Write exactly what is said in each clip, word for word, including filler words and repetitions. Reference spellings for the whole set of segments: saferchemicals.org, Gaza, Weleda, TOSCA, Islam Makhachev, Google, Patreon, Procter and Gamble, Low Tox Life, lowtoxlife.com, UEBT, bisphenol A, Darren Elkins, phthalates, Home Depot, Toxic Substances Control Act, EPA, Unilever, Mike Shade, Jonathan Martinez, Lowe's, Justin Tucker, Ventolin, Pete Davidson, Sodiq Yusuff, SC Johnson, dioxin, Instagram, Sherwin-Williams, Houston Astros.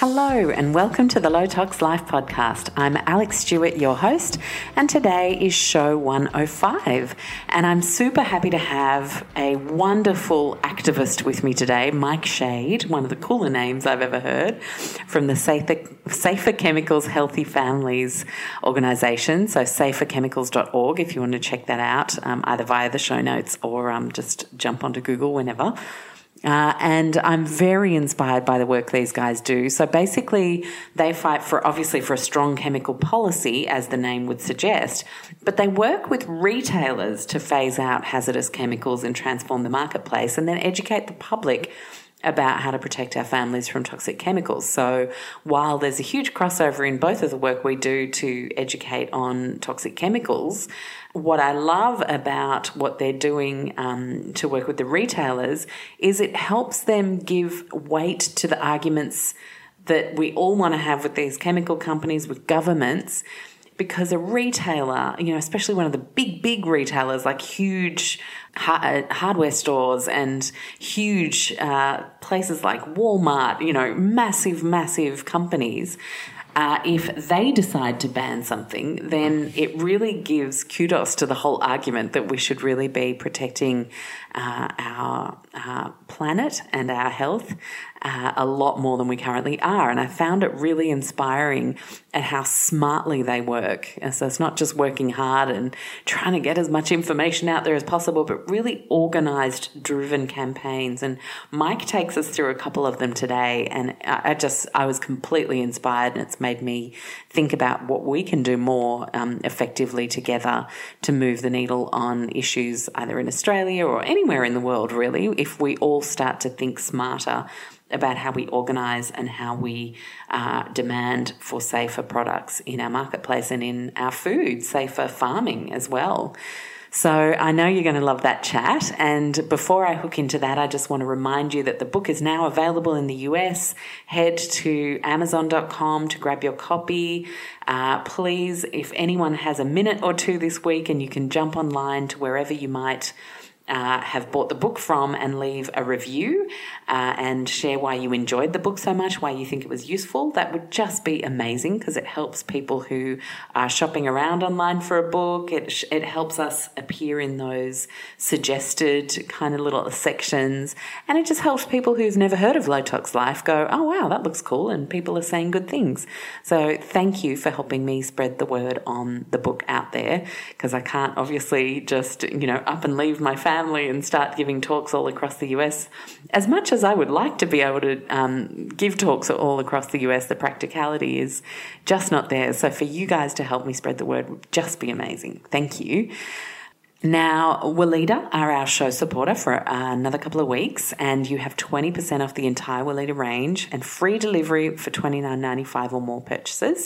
Hello and welcome to the Low Tox Life podcast. I'm Alex Stewart, your host, and today is show one oh five. And I'm super happy to have a wonderful activist with me today, Mike Shade, one of the cooler names I've ever heard, from the Safer, Safer Chemicals Healthy Families organisation, so safer chemicals dot org if you want to check that out, um, either via the show notes or um, just jump onto Google whenever. Uh, and I'm very inspired by the work these guys do. So basically they fight for, obviously for a strong chemical policy, as the name would suggest, but they work with retailers to phase out hazardous chemicals and transform the marketplace and then educate the public about how to protect our families from toxic chemicals. So while there's a huge crossover in both of the work we do to educate on toxic chemicals, what I love about what they're doing um, to work with the retailers is it helps them give weight to the arguments that we all want to have with these chemical companies, with governments, because a retailer, you know, especially one of the big, big retailers like huge hardware stores and huge uh, places like Walmart, you know, massive, massive companies, uh, if they decide to ban something, then it really gives kudos to the whole argument that we should really be protecting uh, our uh, planet and our health Uh, a lot more than we currently are. And I found it really inspiring at how smartly they work. And so it's not just working hard and trying to get as much information out there as possible, but really organized, driven campaigns. And Mike takes us through a couple of them today. And I just, I was completely inspired, and it's made me think about what we can do more um, effectively together to move the needle on issues either in Australia or anywhere in the world, really, if we all start to think smarter about how we organise and how we uh, demand for safer products in our marketplace and in our food, safer farming as well. So I know you're going to love that chat. And before I hook into that, I just want to remind you that the book is now available in the U S. Head to amazon dot com to grab your copy. Uh, please, if anyone has a minute or two this week and you can jump online to wherever you might Uh, have bought the book from and leave a review uh, and share why you enjoyed the book so much, why you think it was useful. That would just be amazing because it helps people who are shopping around online for a book. It, it helps us appear in those suggested kind of little sections, and it just helps people who've never heard of Low Tox Life go, oh, wow, that looks cool, and people are saying good things. So thank you for helping me spread the word on the book out there, because I can't obviously just, you know, up and leave my family and start giving talks all across the U S. As much as I would like to be able to um, give talks all across the U S, the practicality is just not there. So for you guys to help me spread the word would just be amazing. Thank you. Now, Weleda are our show supporter for uh, another couple of weeks, and you have twenty percent off the entire Weleda range and free delivery for twenty-nine ninety-five or more purchases.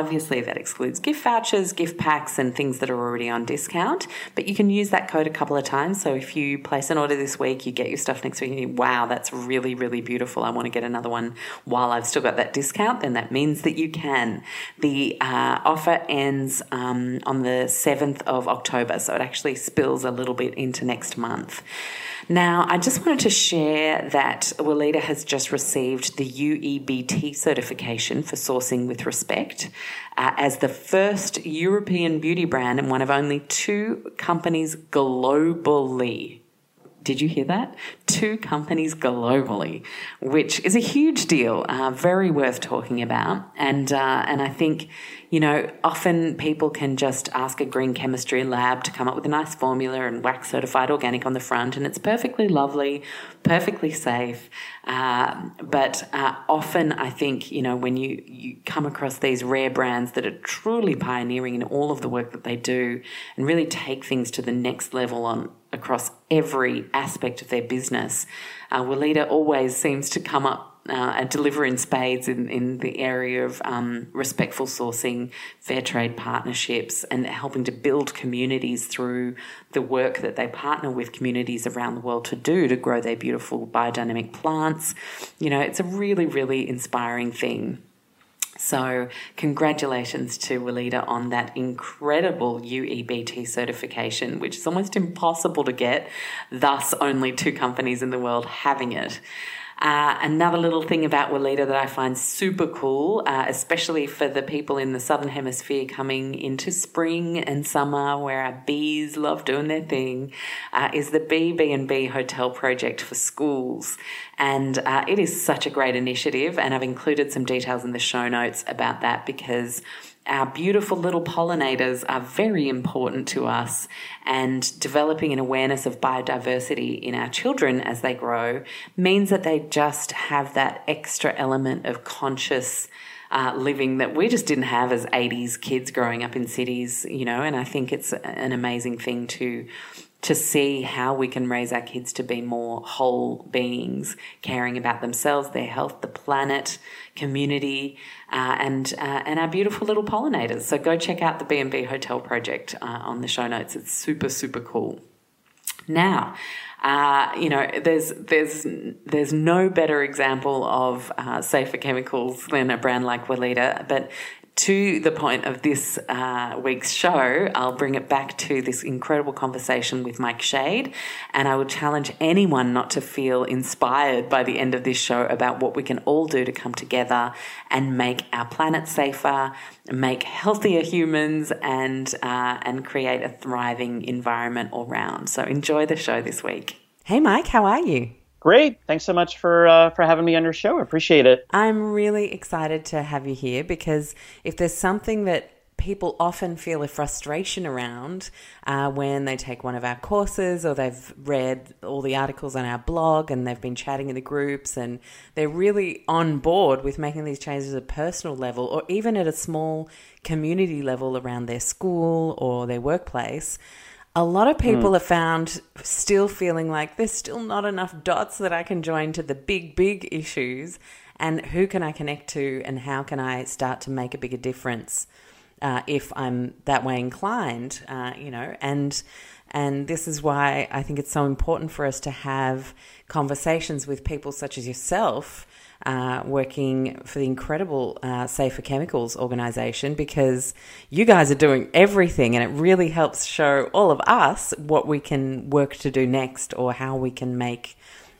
Obviously, that excludes gift vouchers, gift packs, and things that are already on discount, but you can use that code a couple of times. So if you place an order this week, you get your stuff next week, and you, wow, that's really, really beautiful. I want to get another one while I've still got that discount, then that means that you can. The uh, offer ends um, on the seventh of October, so it actually spills a little bit into next month. Now, I just wanted to share that Weleda has just received the U E B T certification for sourcing with respect uh, as the first European beauty brand and one of only two companies globally. Did you hear that? Two companies globally, which is a huge deal, uh, very worth talking about. And uh, and I think, you know, often people can just ask a green chemistry lab to come up with a nice formula and whack certified organic on the front, and it's perfectly lovely, perfectly safe. Uh, but uh, often I think, you know, when you, you come across these rare brands that are truly pioneering in all of the work that they do and really take things to the next level on across every aspect of their business. Uh, Weleda always seems to come up uh, and deliver in spades in, in the area of um, respectful sourcing, fair trade partnerships, and helping to build communities through the work that they partner with communities around the world to do to grow their beautiful biodynamic plants. You know, it's a really, really inspiring thing. So congratulations to Weleda on that incredible U E B T certification, which is almost impossible to get, thus only two companies in the world having it. Uh, another little thing about Weleda that I find super cool, uh, especially for the people in the Southern Hemisphere coming into spring and summer where our bees love doing their thing, uh, is the Bee B and B Hotel Project for Schools. And uh, it is such a great initiative, and I've included some details in the show notes about that because our beautiful little pollinators are very important to us, and developing an awareness of biodiversity in our children as they grow means that they just have that extra element of conscious uh, living that we just didn't have as eighties kids growing up in cities, you know, and I think it's an amazing thing to to see how we can raise our kids to be more whole beings, caring about themselves, their health, the planet, community, uh, and uh, and our beautiful little pollinators. So go check out the B and B Hotel Project uh, on the show notes. It's super, super cool. Now, uh, you know, there's there's there's no better example of uh, safer chemicals than a brand like Weleda, but to the point of this uh, week's show, I'll bring it back to this incredible conversation with Mike Shade, and I would challenge anyone not to feel inspired by the end of this show about what we can all do to come together and make our planet safer, make healthier humans, and uh, and create a thriving environment all round. So enjoy the show this week. Hey, Mike, how are you? Great. Thanks so much for uh, for having me on your show. I appreciate it. I'm really excited to have you here because if there's something that people often feel a frustration around uh, when they take one of our courses or they've read all the articles on our blog and they've been chatting in the groups and they're really on board with making these changes at a personal level or even at a small community level around their school or their workplace, a lot of people mm. are found still feeling like there's still not enough dots that I can join to the big, big issues and who can I connect to and how can I start to make a bigger difference uh, if I'm that way inclined, uh, you know, and and this is why I think it's so important for us to have conversations with people such as yourself Uh, working for the incredible uh, Safer Chemicals organization, because you guys are doing everything and it really helps show all of us what we can work to do next or how we can make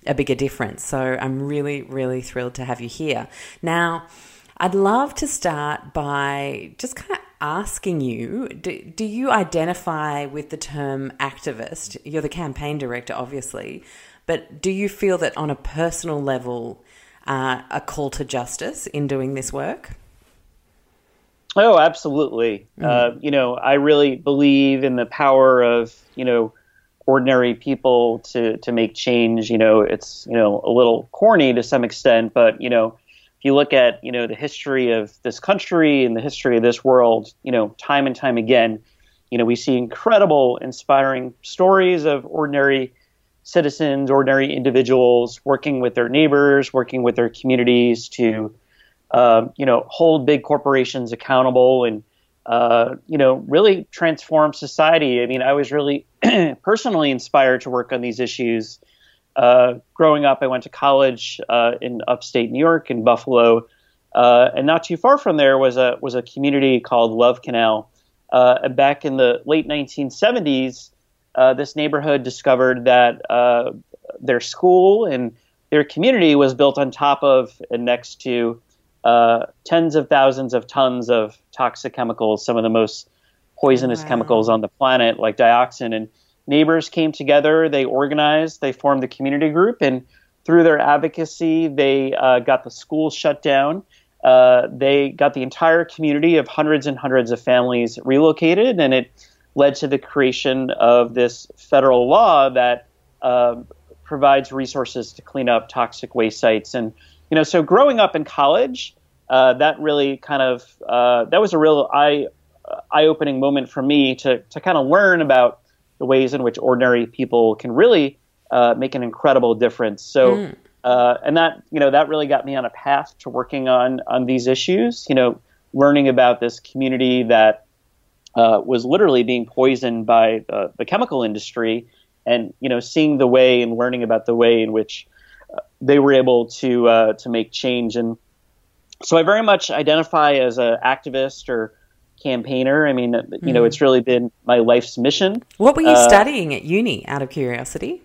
a bigger difference. So I'm really, really thrilled to have you here. Now, I'd love to start by just kind of asking you, do, do you identify with the term activist? You're the campaign director, obviously, but do you feel that on a personal level, Uh, a call to justice in doing this work? Oh, absolutely. Mm. Uh, you know, I really believe in the power of, you know, ordinary people to, to make change. You know, it's, you know, a little corny to some extent, but, you know, if you look at, you know, the history of this country and the history of this world, you know, time and time again, you know, we see incredible, inspiring stories of ordinary citizens, ordinary individuals working with their neighbors, working with their communities to, uh, you know, hold big corporations accountable and, uh, you know, really transform society. I mean, I was really personally inspired to work on these issues. Uh, growing up, I went to college uh, in upstate New York in Buffalo, uh, and not too far from there was a was a community called Love Canal. Uh, back in the late nineteen seventies, Uh, this neighborhood discovered that uh, their school and their community was built on top of and next to uh, tens of thousands of tons of toxic chemicals, some of the most poisonous wow. chemicals on the planet, like dioxin. And neighbors came together, they organized, they formed a community group, and through their advocacy, they uh, got the school shut down. Uh, they got the entire community of hundreds and hundreds of families relocated, and it led to the creation of this federal law that uh, provides resources to clean up toxic waste sites. And, you know, so growing up in college, uh, that really kind of, uh, that was a real eye, eye-opening moment for me to, to kind of learn about the ways in which ordinary people can really uh, make an incredible difference. So, mm. uh, and that, you know, that really got me on a path to working on, on these issues, you know, learning about this community that, Uh, was literally being poisoned by uh, the chemical industry, and you know, seeing the way and learning about the way in which uh, they were able to uh, to make change. And so I very much identify as an activist or campaigner. I mean, mm-hmm. you know, it's really been my life's mission. What were you uh, studying at uni, out of curiosity?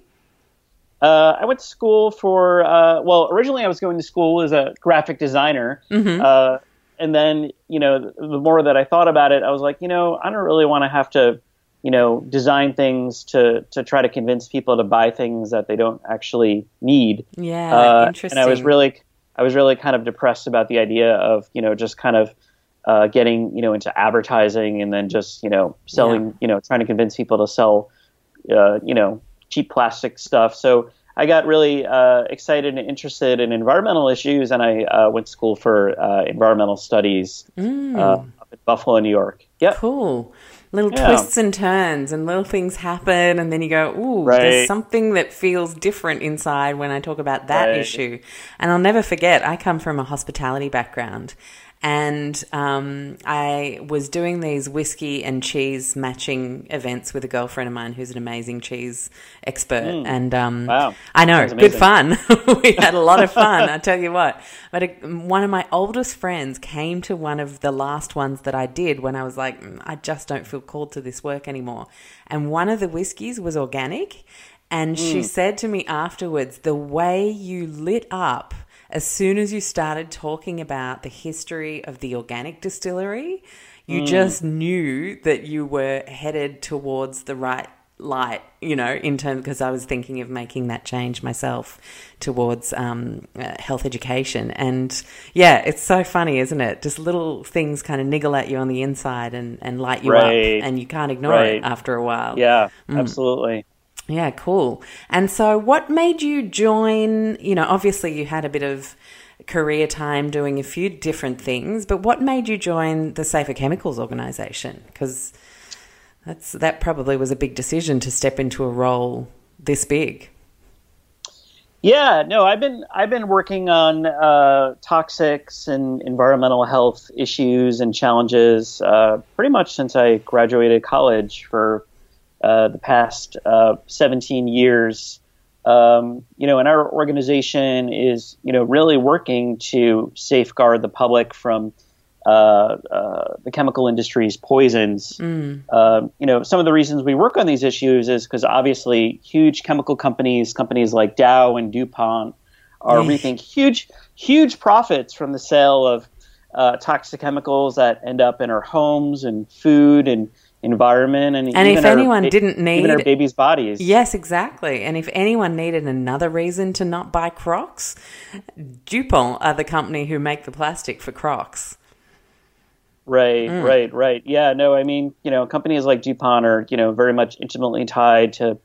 Uh, I went to school for, uh, well, originally I was going to school as a graphic designer. Mm-hmm. Uh, and then, you know, the more that I thought about it, I was like, you know, I don't really want to have to, you know, design things to, to try to convince people to buy things that they don't actually need. Yeah, uh, interesting. And I was really, I was really kind of depressed about the idea of, you know, just kind of uh, getting, you know, into advertising and then just, you know, selling, yeah. you know, trying to convince people to sell, uh, you know, cheap plastic stuff. So I got really uh, excited and interested in environmental issues, and I uh, went to school for uh, environmental studies mm. uh, up in Buffalo, New York. Yep. Cool. Little yeah. twists and turns and little things happen, and then you go, ooh, right. there's something that feels different inside when I talk about that right. issue. And I'll never forget, I come from a hospitality background. And um, I was doing these whiskey and cheese matching events with a girlfriend of mine who's an amazing cheese expert. Mm. And um, wow. I know, good fun. We had a lot of fun, I tell you what. But a, one of my oldest friends came to one of the last ones that I did when I was like, mm, I just don't feel called to this work anymore. And one of the whiskeys was organic. And mm. she said to me afterwards, the way you lit up as soon as you started talking about the history of the organic distillery, you mm. just knew that you were headed towards the right light, you know, in terms, because I was thinking of making that change myself towards um, uh, health education. And yeah, it's so funny, isn't it? Just little things kind of niggle at you on the inside and, and light you right. up, and you can't ignore right. it after a while. Yeah, mm. absolutely. Yeah, cool. And so what made you join, you know, obviously you had a bit of career time doing a few different things, but what made you join the Safer Chemicals organization? Because that's that probably was a big decision to step into a role this big. Yeah, no, I've been I've been working on uh, toxics and environmental health issues and challenges uh, pretty much since I graduated college for Uh, the past uh, seventeen years, um, you know, and our organization is, you know, really working to safeguard the public from uh, uh, the chemical industry's poisons. Mm. Uh, you know, some of the reasons we work on these issues is because obviously huge chemical companies, companies like Dow and DuPont, are reaping huge, huge profits from the sale of uh, toxic chemicals that end up in our homes and food and environment, and, and even if anyone our, didn't need even our babies' bodies. Yes, exactly. And if anyone needed another reason to not buy Crocs, DuPont are the company who make the plastic for Crocs. Right, mm. right, right. Yeah, no, I mean, you know, companies like DuPont are, you know, very much intimately tied to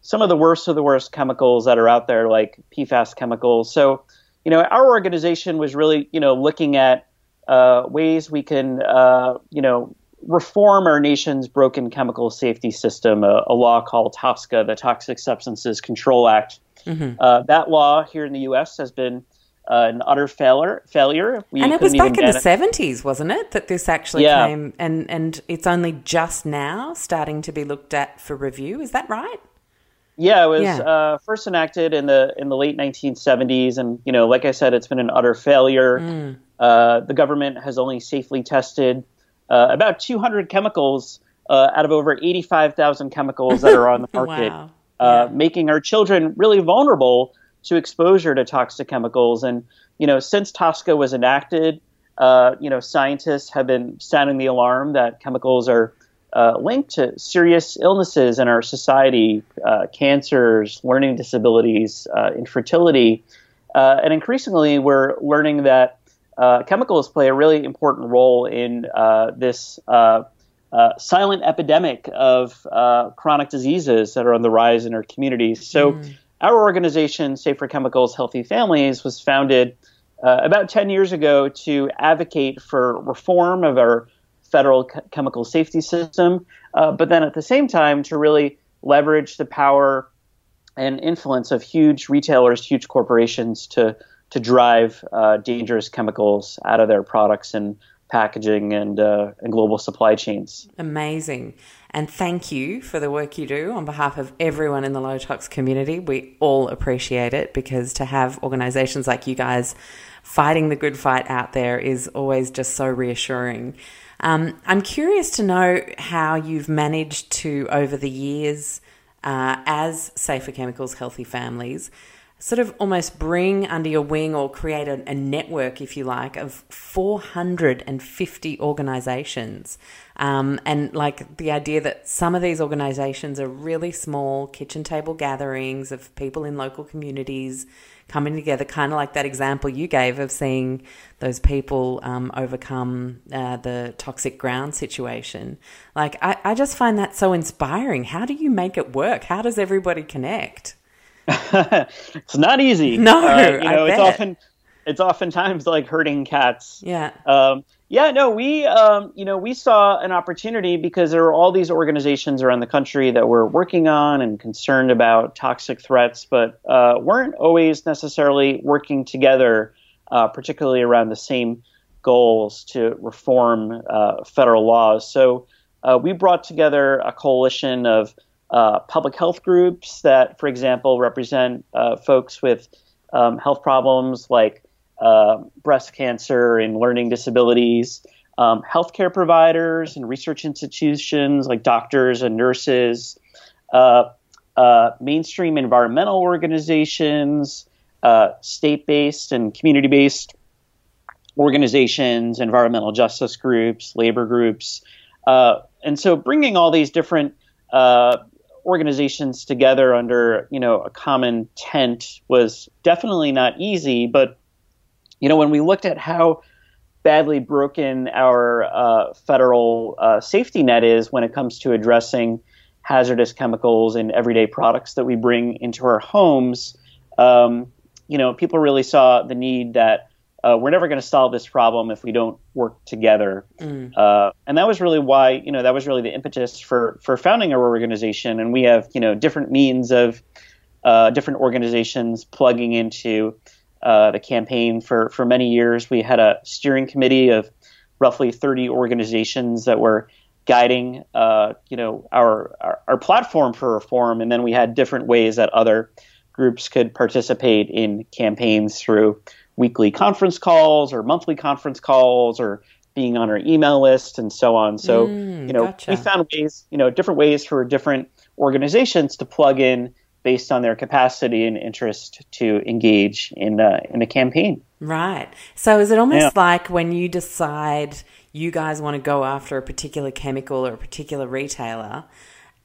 some of the worst of the worst chemicals that are out there, like P FAS chemicals. So, you know, our organization was really, you know, looking at uh, ways we can, uh, you know, reform our nation's broken chemical safety system, a, a law called TOSCA, the Toxic Substances Control Act. Mm-hmm. Uh, that law here in the U S has been uh, an utter failure. failure. We and it was back in the seventies, wasn't it, that this actually yeah. came, and, and it's only just now starting to be looked at for review. Is that right? Yeah, it was yeah. Uh, first enacted in the in the late nineteen seventies, and, you know, like I said, it's been an utter failure. Mm. Uh, the government has only safely tested Uh, about two hundred chemicals uh, out of over eighty-five thousand chemicals that are on the market, wow. uh, yeah. making our children really vulnerable to exposure to toxic chemicals. And, you know, since TOSCA was enacted, uh, you know, scientists have been sounding the alarm that chemicals are uh, linked to serious illnesses in our society, uh, cancers, learning disabilities, uh, infertility. Uh, and increasingly, we're learning that Uh, chemicals play a really important role in uh, this uh, uh, silent epidemic of uh, chronic diseases that are on the rise in our communities. So mm. our organization, Safer Chemicals, Healthy Families, was founded uh, about ten years ago to advocate for reform of our federal c- chemical safety system, uh, but then at the same time to really leverage the power and influence of huge retailers, huge corporations to to drive uh, dangerous chemicals out of their products and packaging and, uh, and global supply chains. Amazing. And thank you for the work you do on behalf of everyone in the Low Tox community. We all appreciate it, because to have organizations like you guys fighting the good fight out there is always just so reassuring. Um, I'm curious to know how you've managed to, over the years, uh, as Safer Chemicals Healthy Families, sort of almost bring under your wing or create a, a network, if you like, of four hundred fifty organizations. Um, and like the idea that some of these organizations are really small kitchen table gatherings of people in local communities coming together, kind of like that example you gave of seeing those people um, overcome uh, the toxic ground situation. Like, I, I just find that so inspiring. How do you make it work? How does everybody connect? It's not easy. No, uh, you know, I bet. It's often, it's oftentimes like herding cats. Yeah. Um, yeah, no, we, um, you know, we saw an opportunity because there were all these organizations around the country that were working on and concerned about toxic threats, but uh, weren't always necessarily working together, uh, particularly around the same goals to reform uh, federal laws. So uh, we brought together a coalition of Uh, public health groups that, for example, represent uh, folks with um, health problems like uh, breast cancer and learning disabilities, um, healthcare providers and research institutions like doctors and nurses, uh, uh, mainstream environmental organizations, uh, state-based and community-based organizations, environmental justice groups, labor groups. Uh, and so bringing all these different uh, organizations together under, you know, a common tent was definitely not easy. But, you know, when we looked at how badly broken our uh, federal uh, safety net is when it comes to addressing hazardous chemicals in everyday products that we bring into our homes, um, you know, people really saw the need that uh, we're never going to solve this problem if we don't work together. Mm. Uh, and that was really why, you know, that was really the impetus for, for founding our organization. And we have, you know, different means of uh, different organizations plugging into uh, the campaign. For, for many years, we had a steering committee of roughly thirty organizations that were guiding, uh, you know, our, our, our platform for reform. And then we had different ways that other groups could participate in campaigns through weekly conference calls or monthly conference calls or being on our email list and so on. So, mm, you know, gotcha. We found ways, you know, different ways for different organizations to plug in based on their capacity and interest to engage in uh, in a campaign. Right. So is it almost yeah. like when you decide you guys want to go after a particular chemical or a particular retailer,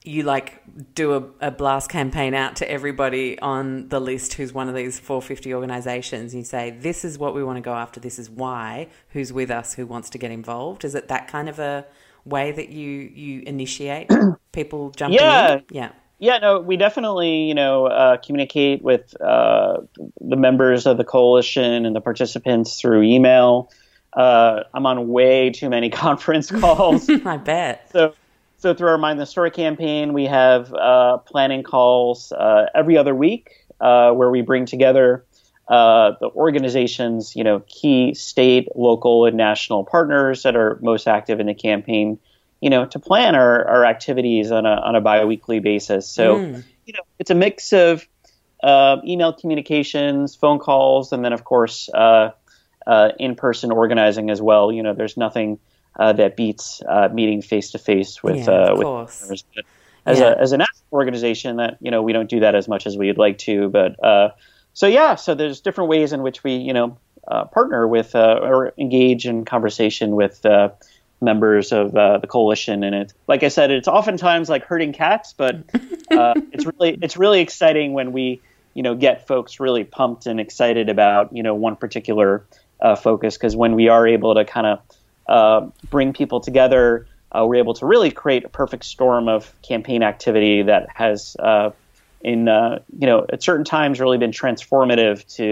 you like do a, a blast campaign out to everybody on the list who's one of these four hundred fifty organizations and you say, this is what we want to go after, this is why, who's with us, who wants to get involved? Is it that kind of a way that you, you initiate people jumping yeah. in? Yeah. Yeah, no, we definitely, you know, uh, communicate with uh, the members of the coalition and the participants through email. Uh, I'm on way too many conference calls. I bet. So. So through our Mind the Store campaign, we have uh, planning calls uh, every other week uh, where we bring together uh, the organization's, you know, key state, local, and national partners that are most active in the campaign, you know, to plan our, our activities on a on a biweekly basis. So, mm. you know, it's a mix of uh, email communications, phone calls, and then, of course, uh, uh, in-person organizing as well. You know, there's nothing Uh, that beats uh, meeting face to face with yeah, uh, with partners. But as yeah. a as an organization, that you know we don't do that as much as we'd like to. But uh, so yeah, so there's different ways in which we you know uh, partner with uh, or engage in conversation with uh, members of uh, the coalition. And it, like I said, it's oftentimes like herding cats, but uh, it's really it's really exciting when we you know get folks really pumped and excited about you know one particular uh, focus, because when we are able to kind of Uh, bring people together, uh, we're able to really create a perfect storm of campaign activity that has, uh, in uh, you know, at certain times, really been transformative to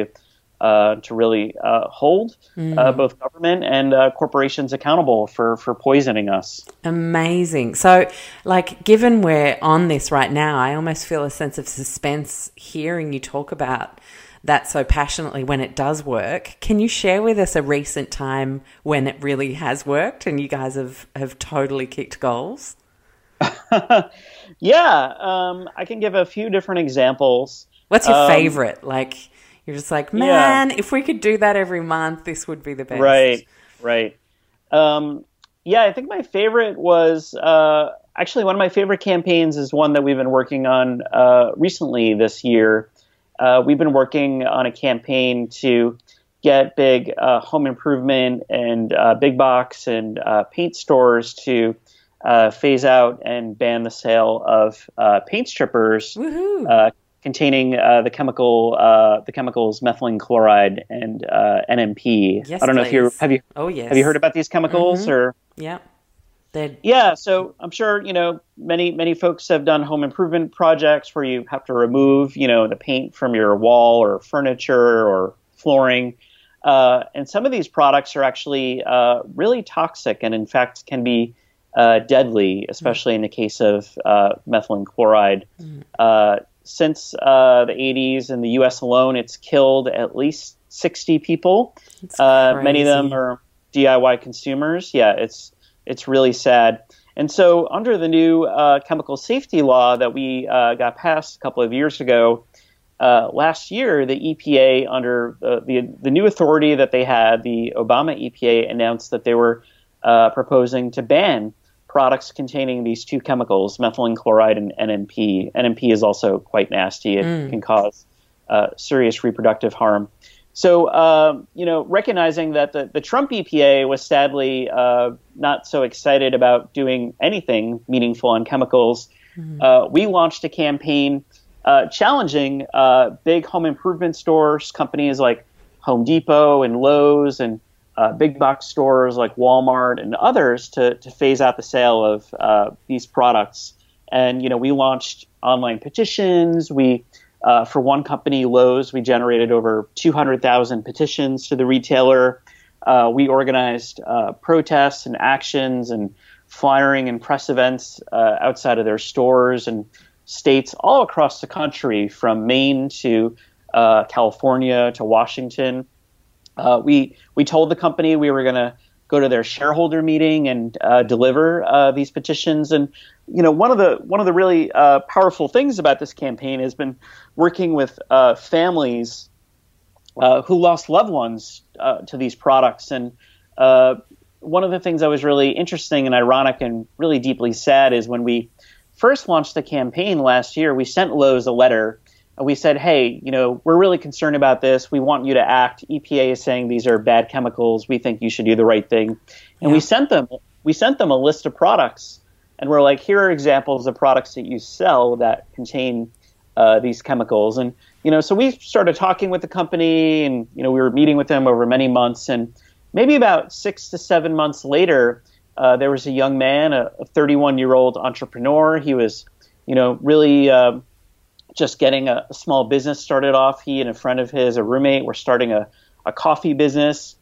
uh, to really uh, hold mm. uh, both government and uh, corporations accountable for for poisoning us. Amazing. So, like, given we're on this right now, I almost feel a sense of suspense hearing you talk about that so passionately when it does work. Can you share with us a recent time when it really has worked and you guys have, have totally kicked goals? yeah. Um, I can give a few different examples. What's your um, favorite? Like, you're just like, man, yeah. if we could do that every month, this would be the best. Right. Right. Um, yeah. I think my favorite was, uh, Actually, one of my favorite campaigns is one that we've been working on uh, recently this year. Uh, we've been working on a campaign to get big uh, home improvement and uh, big box and uh, paint stores to uh, phase out and ban the sale of uh, paint strippers uh, containing uh, the chemical, uh, the chemicals methylene chloride and uh, N M P. Yes, I don't know please. if you have you oh, yes. have you heard about these chemicals mm-hmm. or yeah. They'd... Yeah, so I'm sure, you know, many, many folks have done home improvement projects where you have to remove, you know, the paint from your wall or furniture or flooring. Uh, and some of these products are actually uh, really toxic and, in fact, can be uh, deadly, especially mm. in the case of uh, methylene chloride. Mm. Uh, since uh, the eighties in the U S alone, it's killed at least sixty people. Uh, many of them are D I Y consumers. Yeah, it's... It's really sad. And so under the new uh, chemical safety law that we uh, got passed a couple of years ago, uh, last year the E P A, under uh, the, the new authority that they had, the Obama E P A announced that they were uh, proposing to ban products containing these two chemicals, methylene chloride and N M P. N M P is also quite nasty. It mm. can cause uh, serious reproductive harm. So, uh, you know, recognizing that the, the Trump E P A was sadly uh, not so excited about doing anything meaningful on chemicals, mm-hmm. uh, we launched a campaign uh, challenging uh, big home improvement stores, companies like Home Depot and Lowe's, and uh, big box stores like Walmart and others to, to phase out the sale of uh, these products. And, you know, we launched online petitions. We Uh, for one company, Lowe's, we generated over two hundred thousand petitions to the retailer. Uh, we organized uh, protests and actions and flyering and press events uh, outside of their stores and states all across the country, from Maine to uh, California to Washington. Uh, we, we told the company we were going to go to their shareholder meeting and uh, deliver uh, these petitions. And, you know, one of the one of the really uh, powerful things about this campaign has been working with uh, families uh, who lost loved ones uh, to these products. And uh, one of the things that was really interesting and ironic and really deeply sad is when we first launched the campaign last year, we sent Lowe's a letter. We said, hey, you know, we're really concerned about this. We want you to act. E P A is saying these are bad chemicals. We think you should do the right thing. And yeah. we sent them we sent them a list of products. And we're like, here are examples of products that you sell that contain uh, these chemicals. And, you know, so we started talking with the company and, you know, we were meeting with them over many months. And maybe about six to seven months later, uh, there was a young man, a thirty-one-year-old entrepreneur. He was, you know, really uh, – just getting a, a small business started off. He and a friend of his, a roommate, were starting a, a coffee business.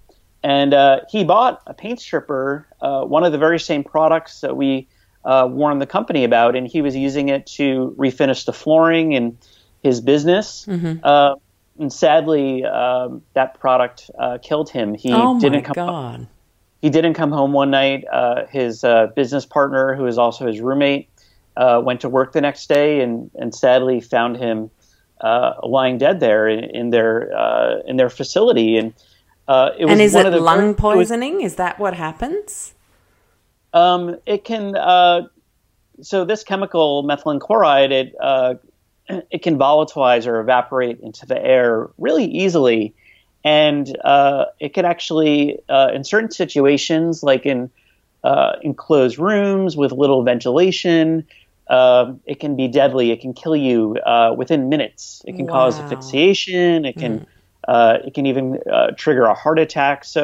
And uh, he bought a paint stripper, uh, one of the very same products that we uh, warned the company about, and he was using it to refinish the flooring in his business. Mm-hmm. Uh, and sadly, um, that product uh, killed him. He oh didn't my come God. Home. He didn't come home one night. Uh, his uh, business partner, who is also his roommate, Uh, went to work the next day and, and sadly found him uh, lying dead there in, in their uh, in their facility. And uh, it was and is one it of the lung first, poisoning? Was, is that what happens? Um, it can. Uh, so this chemical, methylene chloride, it uh, it can volatilize or evaporate into the air really easily, and uh, it can actually, uh, in certain situations, like in uh, enclosed rooms with little ventilation. Uh, it can be deadly. It can kill you uh, within minutes. It can wow. cause asphyxiation. It can mm. uh, it can even uh, trigger a heart attack. So,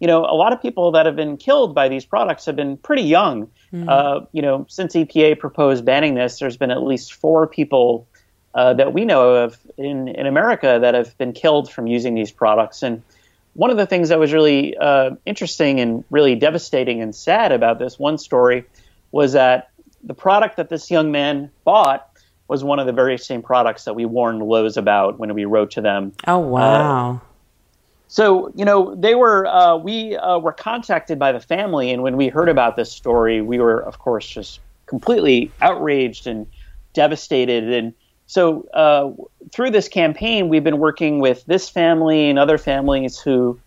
you know, a lot of people that have been killed by these products have been pretty young. Mm. Uh, you know, since E P A proposed banning this, there's been at least four people uh, that we know of in, in America that have been killed from using these products. And one of the things that was really uh, interesting and really devastating and sad about this one story was that the product that this young man bought was one of the very same products that we warned Lowe's about when we wrote to them. Oh, wow. Uh, so, you know, they were, uh, we uh, were contacted by the family, and when we heard about this story, we were, of course, just completely outraged and devastated. And so uh, through this campaign, we've been working with this family and other families who,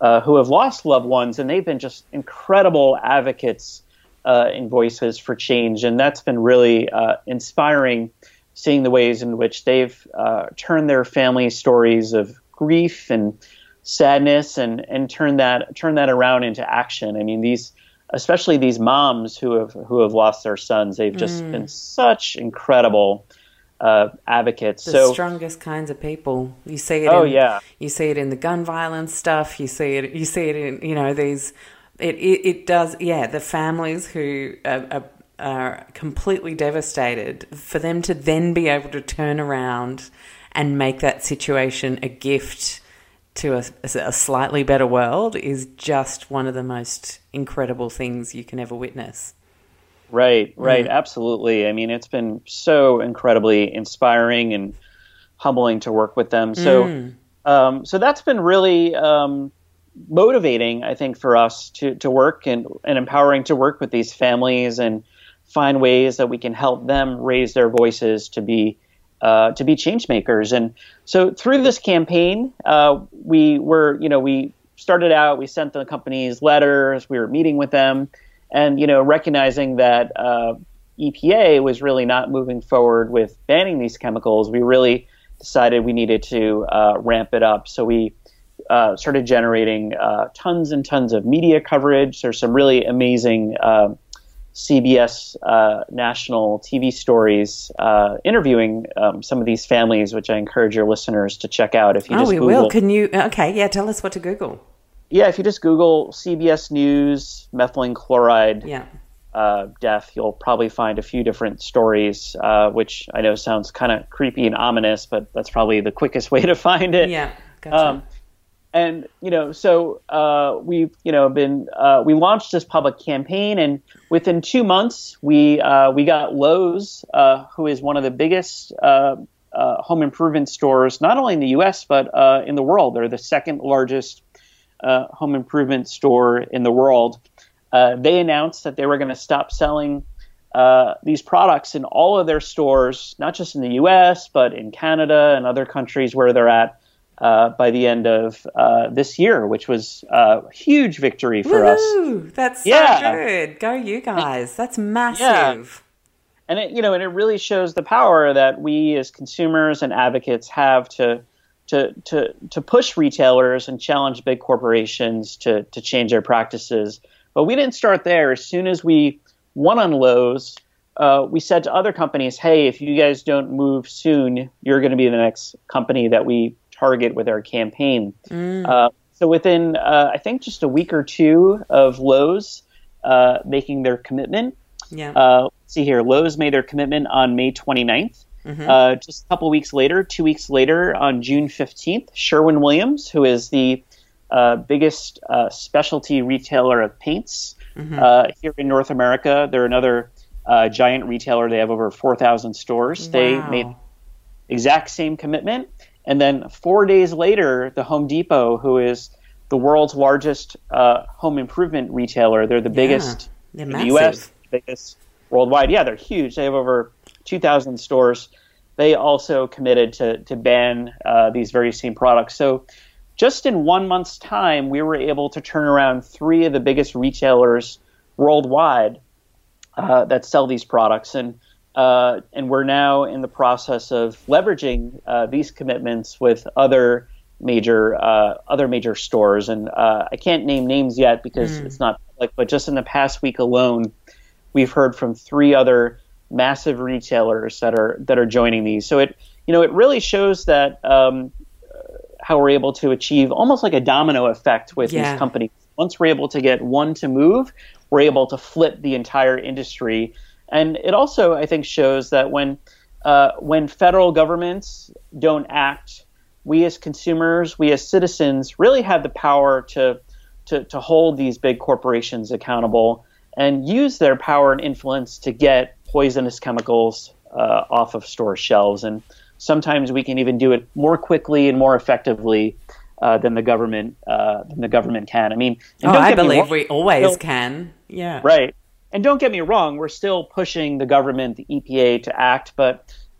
uh, who have lost loved ones, and they've been just incredible advocates uh, and voices for change. And that's been really uh, inspiring, seeing the ways in which they've uh, turned their family stories of grief and sadness and, and turn that turn that around into action. I mean, these, especially these moms who have who have lost their sons, they've just mm. been such incredible uh, advocates. The so, strongest kinds of people. You see it. Oh, in, yeah. You see it in the gun violence stuff. You see it. You see it in you know these. It it, it does. Yeah, the families who are, are are completely devastated, for them to then be able to turn around and make that situation a gift to a, a slightly better world is just one of the most incredible things you can ever witness. Right, right, mm. absolutely. I mean, it's been so incredibly inspiring and humbling to work with them. So, mm. um, so that's been really um, motivating, I think, for us to to work and, and empowering to work with these families and find ways that we can help them raise their voices to be Uh, to be change makers. And so through this campaign, uh, we were, you know, we started out, we sent the companies letters, we were meeting with them and, you know, recognizing that uh, E P A was really not moving forward with banning these chemicals. We really decided we needed to uh, ramp it up. So we uh, started generating uh, tons and tons of media coverage. There's some really amazing uh C B S uh, national T V stories uh, interviewing um, some of these families, which I encourage your listeners to check out. If you oh, just we Google, will. Can you? Okay, yeah. Tell us what to Google. Yeah, if you just Google C B S News methylene chloride yeah. uh, death, you'll probably find a few different stories, uh, which I know sounds kind of creepy and ominous, but that's probably the quickest way to find it. Yeah, gotcha. Um, And, you know, so uh, we've, you know, been, uh, we launched this public campaign, and within two months, we uh, we got Lowe's, uh, who is one of the biggest uh, uh, home improvement stores, not only in the U S, but uh, in the world. They're the second largest uh, home improvement store in the world. Uh, they announced that they were going to stop selling uh, these products in all of their stores, not just in the U S, but in Canada and other countries where they're at. Uh, by the end of uh, this year, which was a huge victory for Woo-hoo! us. That's yeah. so good. Go you guys. That's massive. Yeah. And it, you know, and it really shows the power that we as consumers and advocates have to to to to push retailers and challenge big corporations to to change their practices. But we didn't start there. As soon as we won on Lowe's, Uh, we said to other companies, hey, if you guys don't move soon, you're going to be the next company that we target with our campaign. Mm. Uh, so within, uh, I think, just a week or two of Lowe's uh, making their commitment. Yeah. Uh, let's see here. Lowe's made their commitment on May twenty-ninth. Mm-hmm. Uh, just a couple weeks later, two weeks later, on June fifteenth, Sherwin-Williams, who is the uh, biggest uh, specialty retailer of paints mm-hmm. uh, here in North America. They're another... Uh, giant retailer. They have over four thousand stores. Wow. They made exact same commitment. And then four days later, the Home Depot, who is the world's largest uh, home improvement retailer, they're the yeah. biggest they're in massive. the U S, biggest worldwide. Yeah, they're huge. They have over two thousand stores. They also committed to, to ban uh, these very same products. So just in one month's time, we were able to turn around three of the biggest retailers worldwide Uh, that sell these products, and uh, and we're now in the process of leveraging uh, these commitments with other major uh, other major stores. And uh, I can't name names yet because mm. it's not public. But just in the past week alone, we've heard from three other massive retailers that are that are joining these. So it you know it really shows that um, how we're able to achieve almost like a domino effect with yeah. these companies. Once we're able to get one to move, we're able to flip the entire industry. And it also, I think, shows that when uh, when federal governments don't act, we as consumers, we as citizens really have the power to, to, to hold these big corporations accountable and use their power and influence to get poisonous chemicals uh, off of store shelves. And sometimes we can even do it more quickly and more effectively Uh, than the government uh, than the government can. I mean, and oh, don't I get believe me wrong, we always still, can. Yeah, right. And don't get me wrong, we're still pushing the government, the E P A, to act, but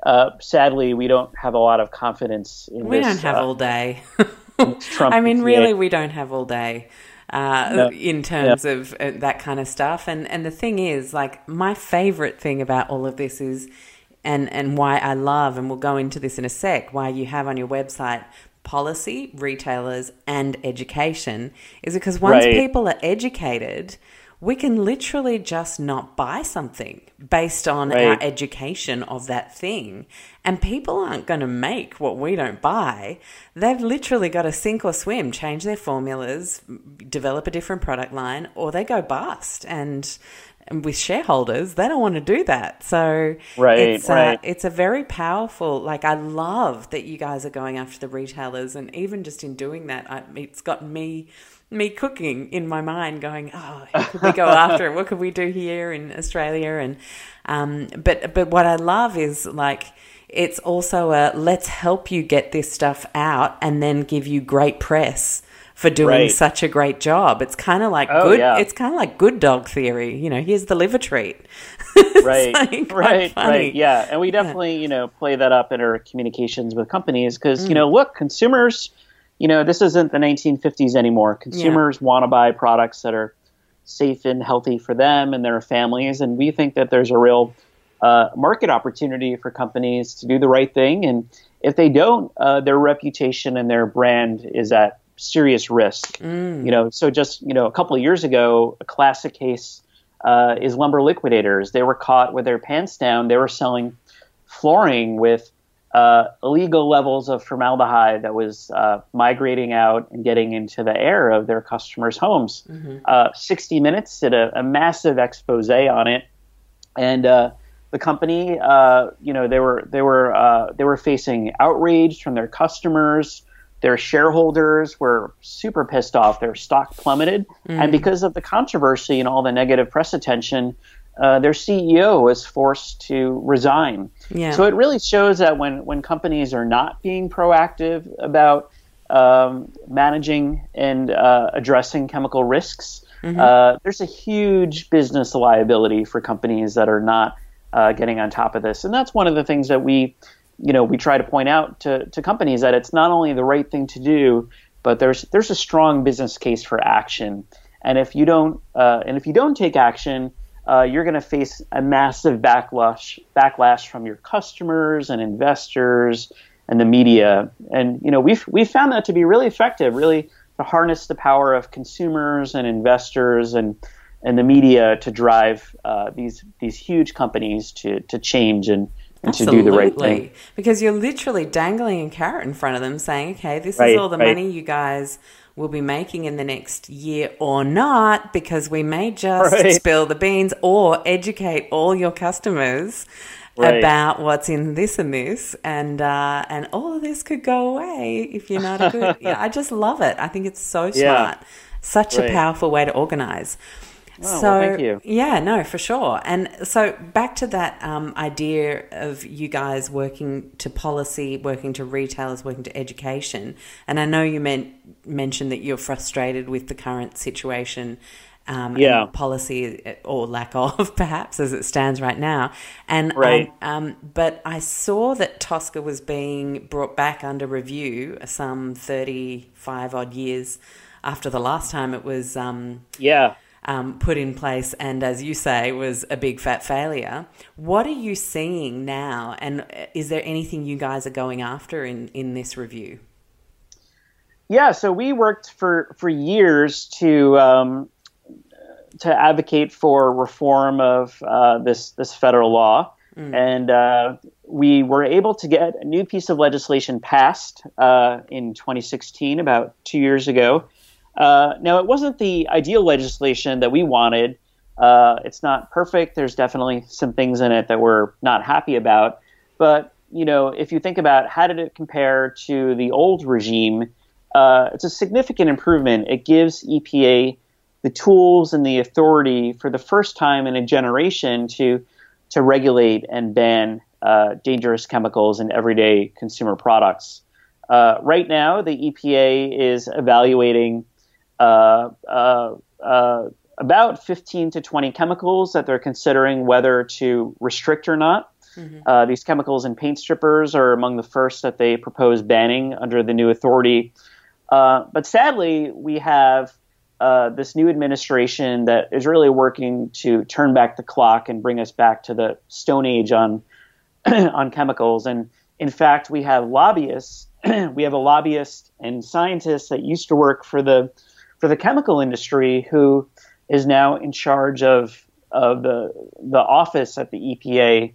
uh, sadly, we don't have a lot of confidence in we this. We don't have uh, all day. Trump I mean, E P A. Really, we don't have all day. uh, yeah. in terms yeah. of uh, that kind of stuff. And and the thing is, like, my favorite thing about all of this is, and, and why I love, and we'll go into this in a sec, why you have on your website policy, retailers, and education, is because once right. people are educated, we can literally just not buy something based on right. our education of that thing. And people aren't going to make what we don't buy. They've literally got to sink or swim, change their formulas, develop a different product line, or they go bust. And, and with shareholders, they don't want to do that. So right, it's, right. Uh, it's a very powerful, like, I love that you guys are going after the retailers. And even just in doing that, I, it's got me... me cooking in my mind going, oh, who could we go after and what could we do here in Australia? And um, but but what I love is, like, it's also a let's help you get this stuff out and then give you great press for doing right. such a great job. It's kind of like oh, good. Yeah. It's kind of like good dog theory. You know, here's the liver treat. right, like right, right. Yeah, and we definitely yeah. you know play that up in our communications with companies because mm. you know look, consumers. You know, this isn't the nineteen fifties anymore. Consumers yeah. want to buy products that are safe and healthy for them and their families. And we think that there's a real uh, market opportunity for companies to do the right thing. And if they don't, uh, their reputation and their brand is at serious risk. Mm. You know, so just, you know, a couple of years ago, a classic case uh, is Lumber Liquidators. They were caught with their pants down. They were selling flooring with Uh, illegal levels of formaldehyde that was uh, migrating out and getting into the air of their customers' homes. Mm-hmm. Uh, sixty minutes did a, a massive expose on it, and uh, the company, uh, you know, they were they were uh, they were facing outrage from their customers. Their shareholders were super pissed off. Their stock plummeted, mm-hmm. and because of the controversy and all the negative press attention, Uh, their C E O was forced to resign. Yeah. So it really shows that when, when companies are not being proactive about um, managing and uh, addressing chemical risks, mm-hmm. uh, there's a huge business liability for companies that are not uh, getting on top of this. And that's one of the things that we, you know, we try to point out to, to companies, that it's not only the right thing to do, but there's there's a strong business case for action. And if you don't uh, and if you don't take action, Uh, you're going to face a massive backlash, backlash from your customers and investors and the media. And you know, we've we've found that to be really effective, really to harness the power of consumers and investors and and the media to drive uh, these these huge companies to to change and. And Absolutely. To do the right thing. Because you're literally dangling a carrot in front of them saying, okay, this right, is all the right. money you guys will be making in the next year or not, because we may just right. spill the beans or educate all your customers right. about what's in this and this. And uh, and all of this could go away if you're not a good. yeah, I just love it. I think it's so smart. Yeah. Such right. a powerful way to organize. Oh, so well, thank you. Yeah, no, for sure. And so back to that um, idea of you guys working to policy, working to retailers, working to education. And I know you meant mentioned that you're frustrated with the current situation, um, yeah. and policy or lack of, perhaps as it stands right now. And right. Um, um, but I saw that Tosca was being brought back under review some thirty-five odd years after the last time it was. Um, yeah. Um, put in place, and as you say, was a big fat failure. What are you seeing now, and is there anything you guys are going after in, in this review? Yeah, so we worked for, for years to um, to advocate for reform of uh, this this federal law, mm. and uh, we were able to get a new piece of legislation passed uh, in twenty sixteen, about two years ago. Uh, now, it wasn't the ideal legislation that we wanted. Uh, it's not perfect. There's definitely some things in it that we're not happy about. But, you know, if you think about how did it compare to the old regime, uh, it's a significant improvement. It gives E P A the tools and the authority for the first time in a generation to to regulate and ban uh, dangerous chemicals in everyday consumer products. Uh, right now, the E P A is evaluating Uh, uh, uh, about fifteen to twenty chemicals that they're considering whether to restrict or not. Mm-hmm. Uh, these chemicals and paint strippers are among the first that they propose banning under the new authority. Uh, but sadly, we have uh, this new administration that is really working to turn back the clock and bring us back to the Stone Age on on chemicals. And in fact, we have lobbyists. We have a lobbyist and scientist that used to work for the for the chemical industry who is now in charge of of the the office at the E P A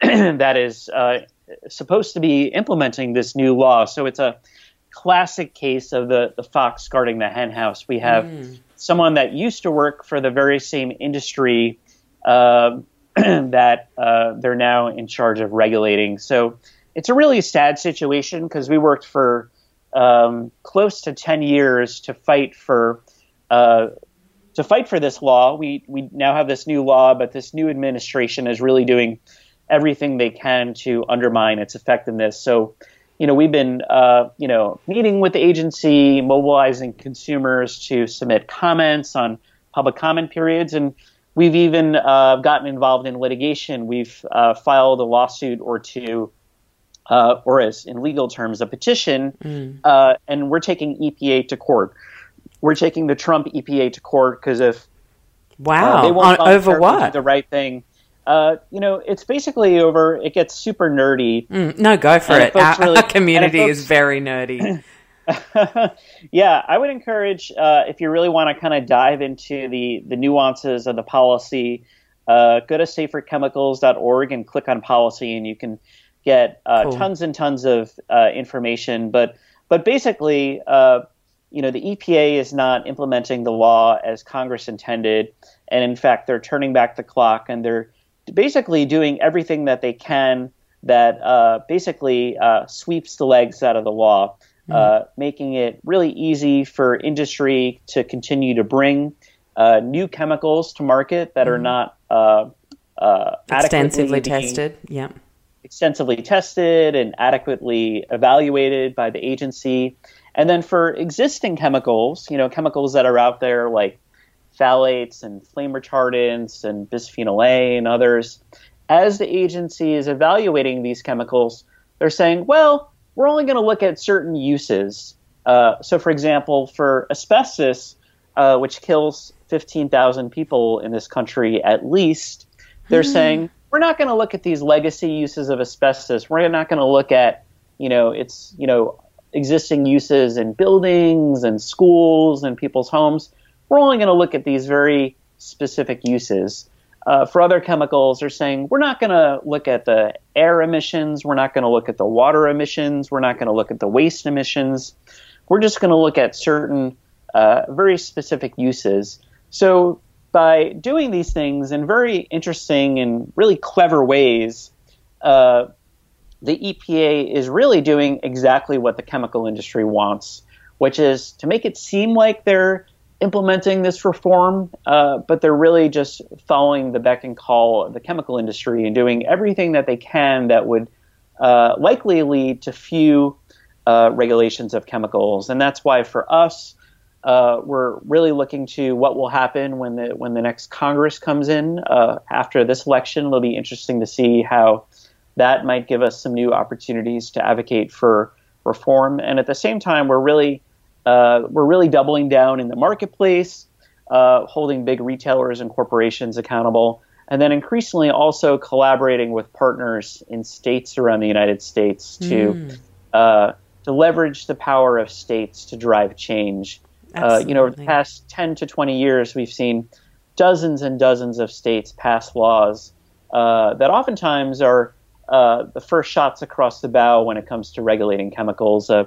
that is uh, supposed to be implementing this new law. So it's a classic case of the the fox guarding the hen house. We have mm. someone that used to work for the very same industry uh, that uh, they're now in charge of regulating. So it's a really sad situation because we worked for um, close to ten years to fight for uh, to fight for this law. We we now have this new law, but this new administration is really doing everything they can to undermine its effectiveness. So, you know, we've been uh, you know meeting with the agency, mobilizing consumers to submit comments on public comment periods, and we've even uh, gotten involved in litigation. We've uh, filed a lawsuit or two. Uh, or as in legal terms, a petition, mm. uh, and we're taking E P A to court. We're taking the Trump E P A to court because if wow, uh, they won't On, over what? do the right thing, uh, you know, it's basically over. It gets super nerdy. Mm, no, go for it. Our, really, our community folks, is very nerdy. Yeah, I would encourage uh, if you really want to kind of dive into the the nuances of the policy, uh, go to safer chemicals dot org and click on policy, and you can get uh, cool. tons and tons of uh, information, but but basically, uh, you know, the E P A is not implementing the law as Congress intended, and in fact, they're turning back the clock, and they're basically doing everything that they can that uh, basically uh, sweeps the legs out of the law, mm. uh, making it really easy for industry to continue to bring uh, new chemicals to market that mm. are not uh, uh, extensively tested. Yeah. extensively tested and adequately evaluated by the agency. And then for existing chemicals, you know, chemicals that are out there like phthalates and flame retardants and bisphenol A and others, as the agency is evaluating these chemicals, they're saying, well, we're only going to look at certain uses. Uh, so, for example, for asbestos, uh, which kills fifteen thousand people in this country at least, they're mm-hmm. saying, we're not going to look at these legacy uses of asbestos. We're not going to look at, you know, its, you know, existing uses in buildings and schools and people's homes. We're only going to look at these very specific uses. Uh, for other chemicals, they're saying we're not going to look at the air emissions. We're not going to look at the water emissions. We're not going to look at the waste emissions. We're just going to look at certain uh, very specific uses. So, by doing these things in very interesting and really clever ways, uh, the E P A is really doing exactly what the chemical industry wants, which is to make it seem like they're implementing this reform, uh, but they're really just following the beck and call of the chemical industry and doing everything that they can that would uh, likely lead to few uh, regulations of chemicals. And that's why for us, Uh, we're really looking to what will happen when the when the next Congress comes in uh, after this election. It'll be interesting to see how that might give us some new opportunities to advocate for reform. And at the same time, we're really uh, we're really doubling down in the marketplace, uh, holding big retailers and corporations accountable, and then increasingly also collaborating with partners in states around the United States to mm. uh, to leverage the power of states to drive change. Uh, you know, over the past ten to twenty years, we've seen dozens and dozens of states pass laws uh, that oftentimes are uh, the first shots across the bow when it comes to regulating chemicals. Uh,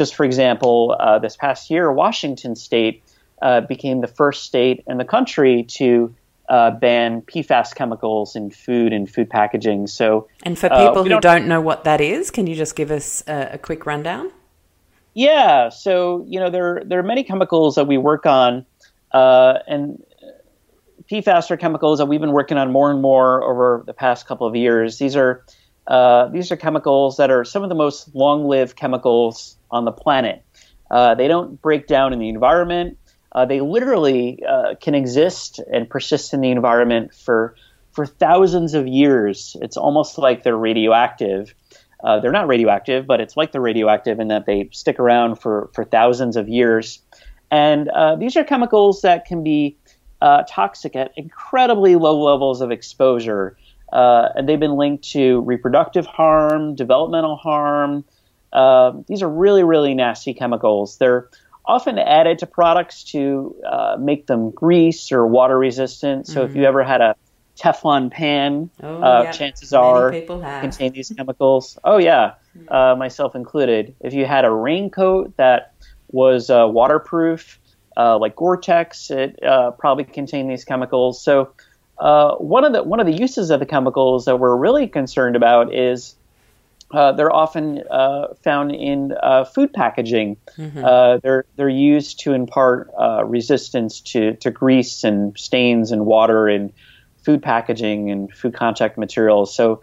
just for example, uh, this past year, Washington State uh, became the first state in the country to uh, ban P FAS chemicals in food and food packaging. So, and for people uh, who don't... don't know what that is, can you just give us a, a quick rundown? Yeah, so you know there there are many chemicals that we work on, uh, and P FAS are chemicals that we've been working on more and more over the past couple of years. These are uh, these are chemicals that are some of the most long-lived chemicals on the planet. Uh, they don't break down in the environment. Uh, they literally uh, can exist and persist in the environment for for thousands of years. It's almost like they're radioactive. Uh, they're not radioactive, but it's like they're radioactive in that they stick around for, for thousands of years. And uh, these are chemicals that can be uh, toxic at incredibly low levels of exposure. Uh, and they've been linked to reproductive harm, developmental harm. Uh, these are really, really nasty chemicals. They're often added to products to uh, make them grease or water resistant. So mm-hmm. if you ever had a Teflon pan, oh, uh, yeah. chances are contain these chemicals. Oh yeah, uh, myself included. If you had a raincoat that was uh, waterproof, uh, like Gore-Tex, it uh, probably contained these chemicals. So uh, one of the one of the uses of the chemicals that we're really concerned about is uh, they're often uh, found in uh, food packaging. Mm-hmm. Uh, they're they're used to impart uh, resistance to to grease and stains and water and food packaging and food contact materials. So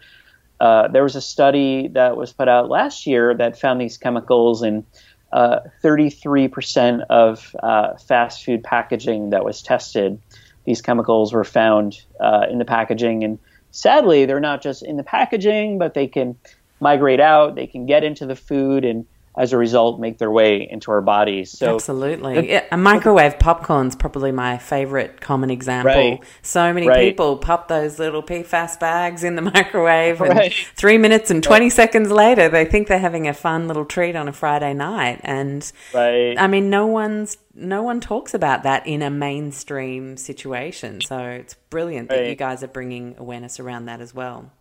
uh, there was a study that was put out last year that found these chemicals in uh, thirty-three percent of uh, fast food packaging that was tested. These chemicals were found uh, in the packaging. And sadly, they're not just in the packaging, but they can migrate out. They can get into the food and as a result, make their way into our bodies. So absolutely. The, yeah, a microwave popcorn's probably my favorite common example. Right, so many right. people pop those little P FAS bags in the microwave and right. three minutes and twenty right. seconds later, they think they're having a fun little treat on a Friday night. And right. I mean, no one's no one talks about that in a mainstream situation. So it's brilliant right. that you guys are bringing awareness around that as well.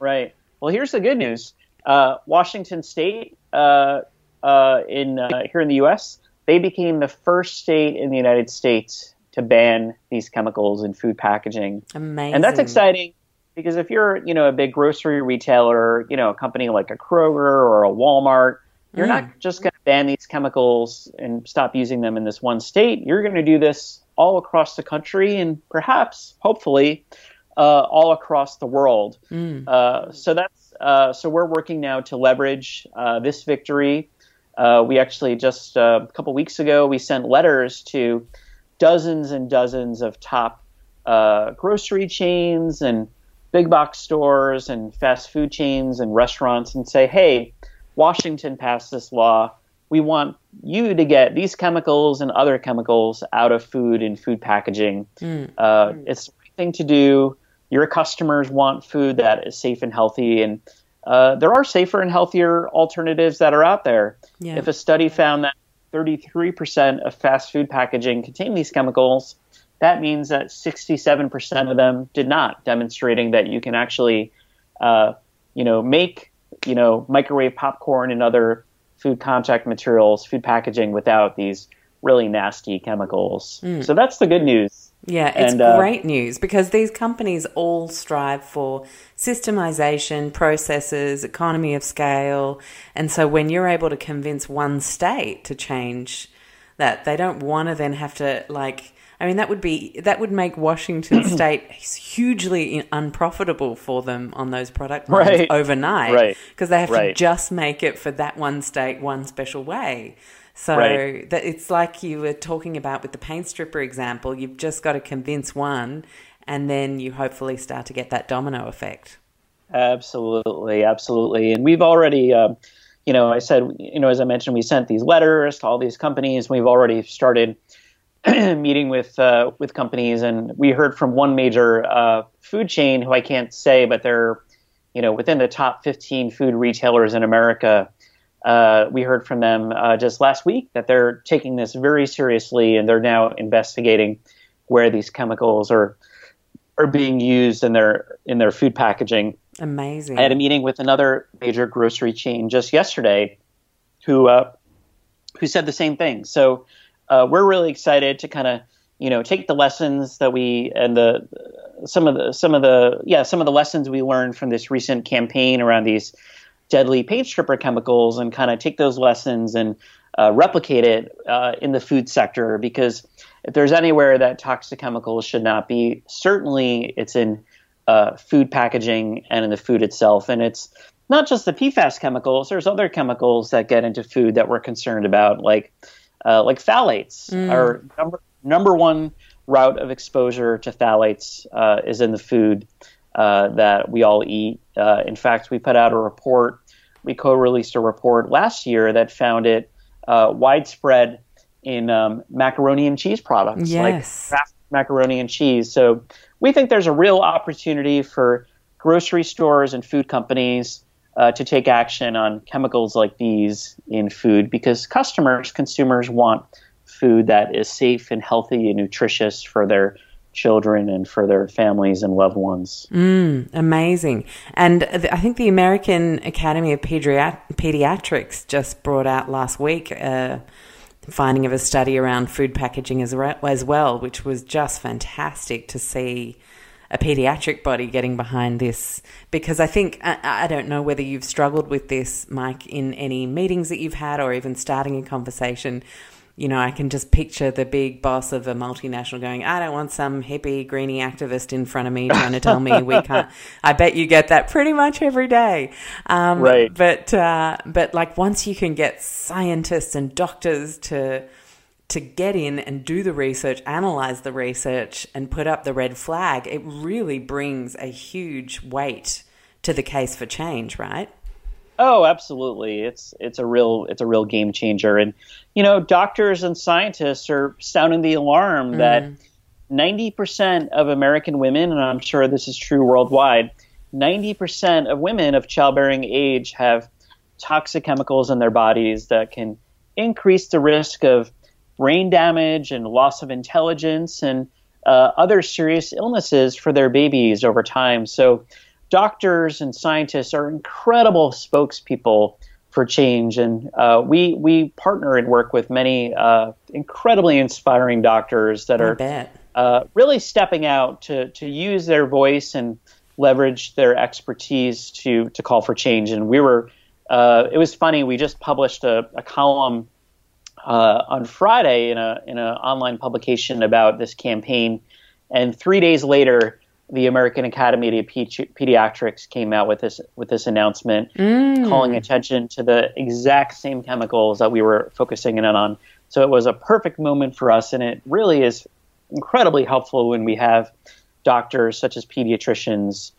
Right. Well, here's the good news. Uh, Washington State, uh, Uh, in uh, here in the U S, they became the first state in the United States to ban these chemicals in food packaging. Amazing. And that's exciting because if you're, you know, a big grocery retailer, you know, a company like a Kroger or a Walmart, you're mm. not just going to ban these chemicals and stop using them in this one state. You're going to do this all across the country and perhaps, hopefully, uh, all across the world. Mm. Uh, so that's uh, so we're working now to leverage uh, this victory. Uh, we actually just uh, a couple weeks ago, we sent letters to dozens and dozens of top uh, grocery chains and big box stores and fast food chains and restaurants and say, hey, Washington passed this law. We want you to get these chemicals and other chemicals out of food and food packaging. Mm. Uh, it's the right thing to do. Your customers want food that is safe and healthy, and Uh, there are safer and healthier alternatives that are out there. Yeah. If a study found that thirty-three percent of fast food packaging contained these chemicals, that means that sixty-seven percent of them did not, demonstrating that you can actually, uh, you know, make, you know, microwave popcorn and other food contact materials, food packaging without these really nasty chemicals. Mm. So that's the good news. Yeah, it's and, uh, great news because these companies all strive for systemization, processes, economy of scale. And so when you're able to convince one state to change that, they don't want to then have to like, I mean, that would be, that would make Washington State hugely unprofitable for them on those product lines right. overnight because right. they have right. to just make it for that one state, one special way. So right. that it's like you were talking about with the paint stripper example, you've just got to convince one and then you hopefully start to get that domino effect. Absolutely, absolutely. And we've already, uh, you know, I said, you know, as I mentioned, we sent these letters to all these companies. We've already started meeting with uh, with companies, and we heard from one major uh, food chain who I can't say, but they're, you know, within the top fifteen food retailers in America. Uh, we heard from them uh, just last week that they're taking this very seriously, and they're now investigating where these chemicals are are being used in their in their food packaging. Amazing. I had a meeting with another major grocery chain just yesterday, who uh, who said the same thing. So uh, we're really excited to kind of you know take the lessons that we and the some of the some of the yeah some of the lessons we learned from this recent campaign around these deadly paint stripper chemicals and kind of take those lessons and uh, replicate it uh, in the food sector, because if there's anywhere that toxic chemicals should not be, certainly it's in uh, food packaging and in the food itself. And it's not just the P FAS chemicals. There's other chemicals that get into food that we're concerned about, like uh, like phthalates. Mm. Our number, number one route of exposure to phthalates uh, is in the food Uh, that we all eat. Uh, in fact, we put out a report, we co-released a report last year that found it uh, widespread in um, macaroni and cheese products, yes. like Kraft macaroni and cheese. So we think there's a real opportunity for grocery stores and food companies uh, to take action on chemicals like these in food, because customers, consumers want food that is safe and healthy and nutritious for their children and for their families and loved ones. Mm, amazing. And th- I think the American Academy of Pediat- Pediatrics just brought out last week a finding of a study around food packaging as, re- as well, which was just fantastic to see a pediatric body getting behind this, because I think, I, I don't know whether you've struggled with this, Mike, in any meetings that you've had or even starting a conversation. You know, I can just picture the big boss of a multinational going, I don't want some hippie greenie activist in front of me trying to tell me we can't. I bet you get that pretty much every day. Um, right. But, uh, but like once you can get scientists and doctors to to get in and do the research, analyze the research and put up the red flag, it really brings a huge weight to the case for change, right? Oh, absolutely. It's it's a real it's a real game changer. And, you know, doctors and scientists are sounding the alarm mm. that ninety percent of American women, and I'm sure this is true worldwide, ninety percent of women of childbearing age have toxic chemicals in their bodies that can increase the risk of brain damage and loss of intelligence and uh, other serious illnesses for their babies over time. So doctors and scientists are incredible spokespeople for change, and uh, we we partner and work with many uh, incredibly inspiring doctors that I are uh, really stepping out to to use their voice and leverage their expertise to to call for change. And we were uh, it was funny. We just published a, a column uh, on Friday in a in an online publication about this campaign, and three days later, the American Academy of Pedi- Pediatrics came out with this with this announcement, mm. calling attention to the exact same chemicals that we were focusing in on. So it was a perfect moment for us, and it really is incredibly helpful when we have doctors such as pediatricians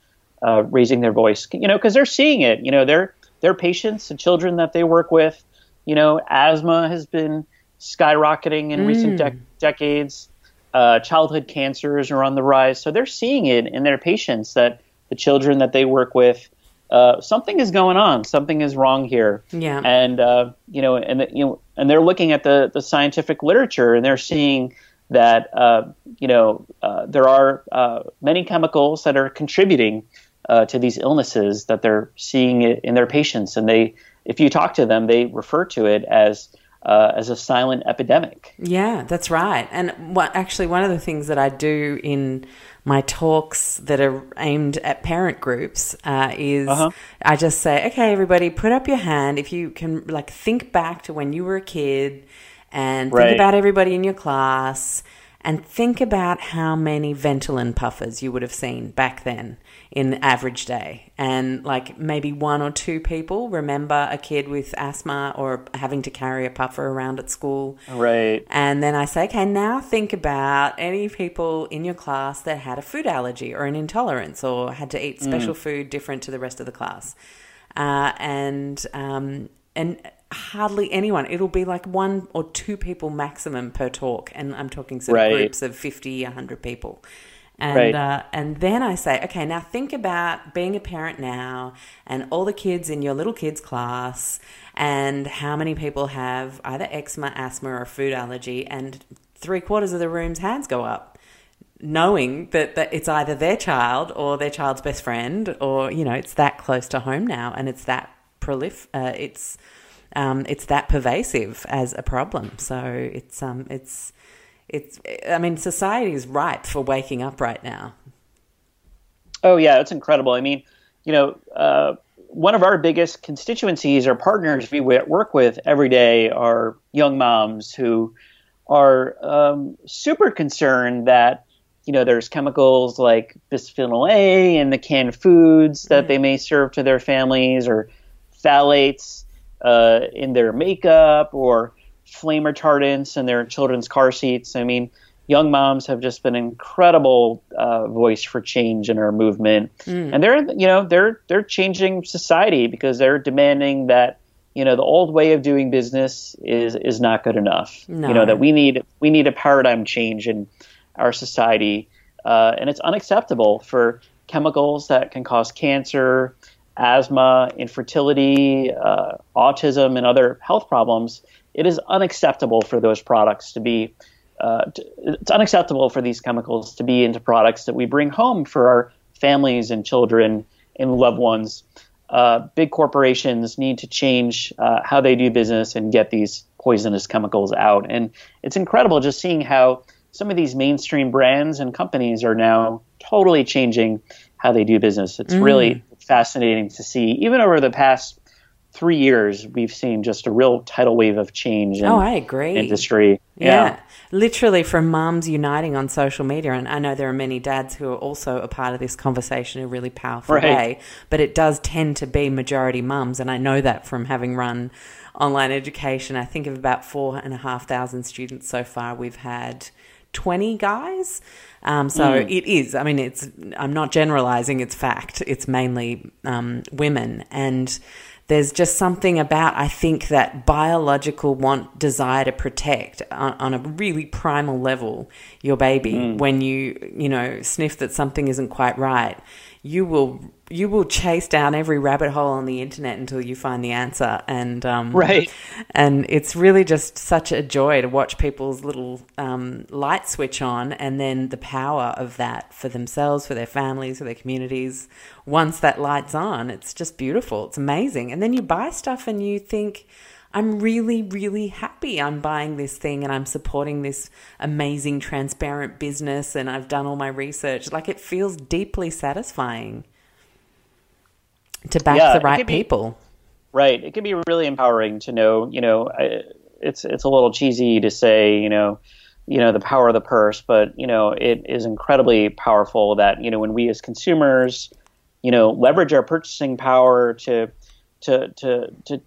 uh, raising their voice, you know, because they're seeing it. You know, their their patients and children that they work with, you know, asthma has been skyrocketing in mm. recent de- decades. Uh, childhood cancers are on the rise. So they're seeing it in their patients, that the children that they work with, uh, something is going on. Something is wrong here. Yeah. And, uh, you know, and, the, you know, and they're looking at the, the scientific literature, and they're seeing that, uh, you know, uh, there are uh, many chemicals that are contributing uh, to these illnesses that they're seeing it in their patients. And they, if you talk to them, they refer to it as Uh, as a silent epidemic. Yeah, that's right. And what, actually one of the things that I do in my talks that are aimed at parent groups uh, is uh-huh. I just say, okay, everybody, put up your hand if you can, like, think back to when you were a kid and right. think about everybody in your class and think about how many Ventolin puffers you would have seen back then in the average day. And like maybe one or two people remember a kid with asthma or having to carry a puffer around at school. Right. And then I say, okay, now think about any people in your class that had a food allergy or an intolerance or had to eat special mm. food different to the rest of the class. Uh, and um, and hardly anyone. It'll be like one or two people maximum per talk. And I'm talking some right. groups of fifty, one hundred people. And right. uh, and then I say, okay, now think about being a parent now and all the kids in your little kids class and how many people have either eczema, asthma or food allergy, and three quarters of the room's hands go up, knowing that, that it's either their child or their child's best friend, or, you know, it's that close to home now and it's that prolif- uh, it's um, it's that pervasive as a problem. So it's um it's It's, I mean, society is ripe for waking up right now. Oh, yeah, it's incredible. I mean, you know, uh, one of our biggest constituencies or partners we work with every day are young moms who are um, super concerned that, you know, there's chemicals like bisphenol A in the canned foods that mm. they may serve to their families, or phthalates uh, in their makeup, or flame retardants in their children's car seats. I mean, young moms have just been an incredible uh, voice for change in our movement, mm. and they're you know they're they're changing society because they're demanding that, you know, the old way of doing business is is not good enough. No. You know, that we need we need a paradigm change in our society, uh, and it's unacceptable for chemicals that can cause cancer, asthma, infertility, uh, autism, and other health problems. It is unacceptable for those products to be. Uh, to, it's unacceptable for these chemicals to be into products that we bring home for our families and children and loved ones. Uh, big corporations need to change uh, how they do business and get these poisonous chemicals out. And it's incredible just seeing how some of these mainstream brands and companies are now totally changing how they do business. It's mm. really fascinating to see. Even over the past three years, we've seen just a real tidal wave of change in oh, I agree. industry. Yeah. yeah. Literally from moms uniting on social media. And I know there are many dads who are also a part of this conversation in a really powerful right. way, but it does tend to be majority mums. And I know that from having run online education. I think of about four and a half thousand students so far. We've had twenty guys. Um, so mm. it is, I mean, it's, I'm not generalizing, it's fact. It's mainly um, women. And there's just something about, I think, that biological want, desire to protect on, on a really primal level your baby. Mm. When you, you know, sniff that something isn't quite right, you will you will chase down every rabbit hole on the internet until you find the answer. And um, right. And it's really just such a joy to watch people's little um, light switch on, and then the power of that for themselves, for their families, for their communities. Once that light's on, it's just beautiful. It's amazing. And then you buy stuff and you think, I'm really, really happy I'm buying this thing and I'm supporting this amazing, transparent business, and I've done all my research. Like, it feels deeply satisfying to back yeah, the right be, people. Right. It can be really empowering to know, you know, I, it's it's a little cheesy to say, you know, you know, the power of the purse, but, you know, it is incredibly powerful that, you know, when we as consumers, you know, leverage our purchasing power to To, to to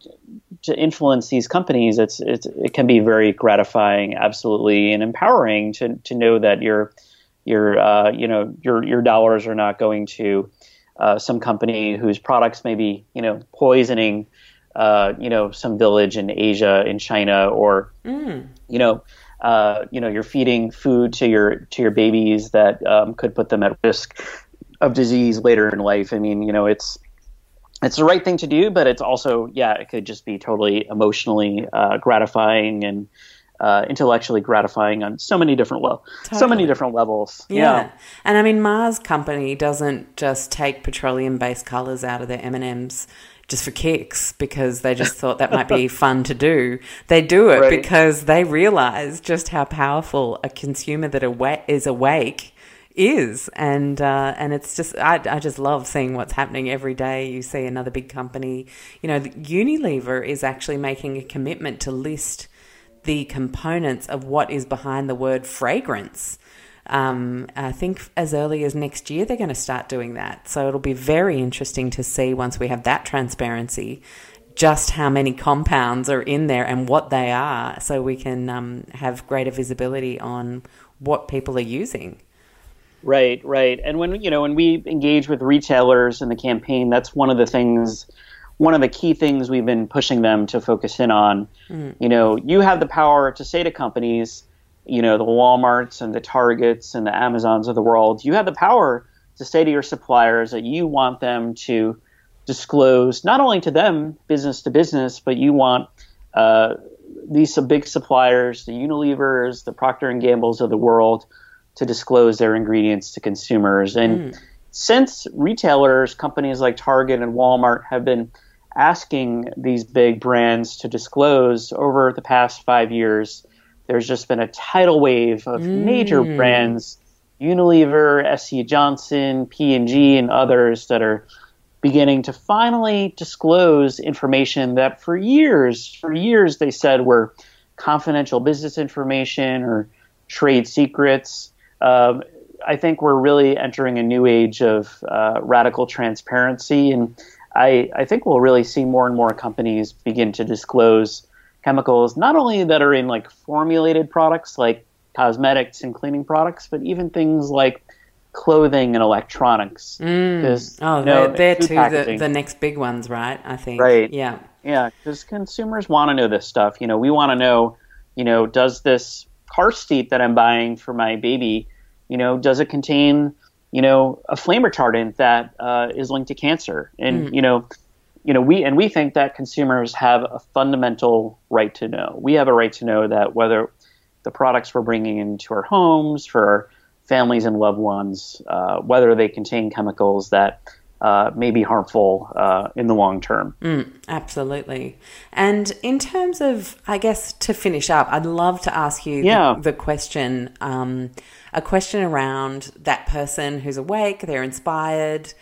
to influence these companies, it's it's it can be very gratifying, absolutely, and empowering to to know that your your uh, you know your your dollars are not going to uh, some company whose products may be you know poisoning uh, you know some village in Asia, in China, or mm. you know uh, you know you're feeding food to your to your babies that um, could put them at risk of disease later in life. I mean, you know it's. It's the right thing to do, but it's also, yeah, it could just be totally emotionally uh, gratifying and uh, intellectually gratifying on so many different well, totally. so many different levels. Yeah. yeah, and I mean, Mars Company doesn't just take petroleum-based colors out of their M and M's just for kicks because they just thought that might be fun to do. They do it right. because they realize just how powerful a consumer that awa- is awake. is and uh and it's just I, I just love seeing what's happening every day. You see another big company, you know Unilever is actually making a commitment to list the components of what is behind the word fragrance. um I think as early as next year they're going to start doing that, so it'll be very interesting to see once we have that transparency just how many compounds are in there and what they are, so we can um have greater visibility on what people are using. Right, right. And when, you know, when we engage with retailers in the campaign, that's one of the things, one of the key things we've been pushing them to focus in on. Mm. You know, you have the power to say to companies, you know, the Walmarts and the Targets and the Amazons of the world, you have the power to say to your suppliers that you want them to disclose, not only to them, business to business, but you want uh, these big suppliers, the Unilevers, the Procter and Gambles of the world, to disclose their ingredients to consumers. And mm. since retailers, companies like Target and Walmart have been asking these big brands to disclose over the past five years, there's just been a tidal wave of mm. major brands, Unilever, S C Johnson, P and G, and others that are beginning to finally disclose information that for years, for years they said were confidential business information or trade secrets. Um, I think we're really entering a new age of uh, radical transparency, and I, I think we'll really see more and more companies begin to disclose chemicals, not only that are in like formulated products like cosmetics and cleaning products, but even things like clothing and electronics. Mm. There's oh, no they're, they're two the, the next big ones, right? I think. Right. Yeah. Yeah, because consumers want to know this stuff. You know, we want to know, you know, does this car seat that I'm buying for my baby, you know, does it contain, you know, a flame retardant that uh, is linked to cancer? And mm. you know, you know, we and we think that consumers have a fundamental right to know. We have a right to know that whether the products we're bringing into our homes for our families and loved ones, uh, whether they contain chemicals that Uh, may be harmful uh, in the long term. Mm, absolutely. And in terms of, I guess, to finish up, I'd love to ask you yeah. the, the question, um, a question around that person who's awake, they're inspired.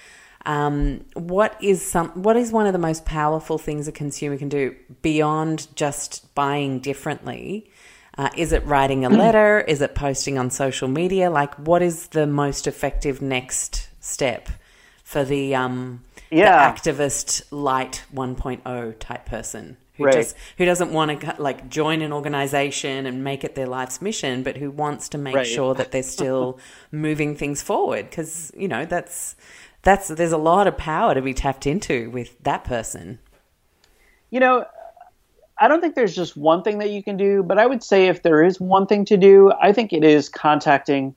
Um, what is some? What is one of the most powerful things a consumer can do beyond just buying differently? Uh, is it writing a letter? Is it posting on social media? Like, what is the most effective next step for the, um, yeah. the activist light one point oh type person who right. just who doesn't want to like join an organization and make it their life's mission, but who wants to make right. sure that they're still moving things forward? Because you know that's that's there's a lot of power to be tapped into with that person. You know, I don't think there's just one thing that you can do, but I would say if there is one thing to do, I think it is contacting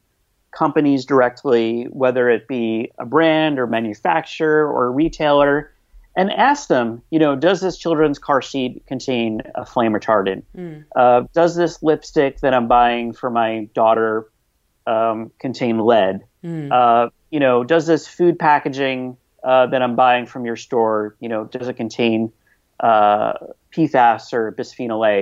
companies directly, whether it be a brand or manufacturer or a retailer, and ask them, you know, does this children's car seat contain a flame retardant? Mm. Uh, does this lipstick that I'm buying for my daughter um, contain lead? Mm. Uh, you know, does this food packaging uh, that I'm buying from your store, you know, does it contain uh, P FAS or bisphenol A?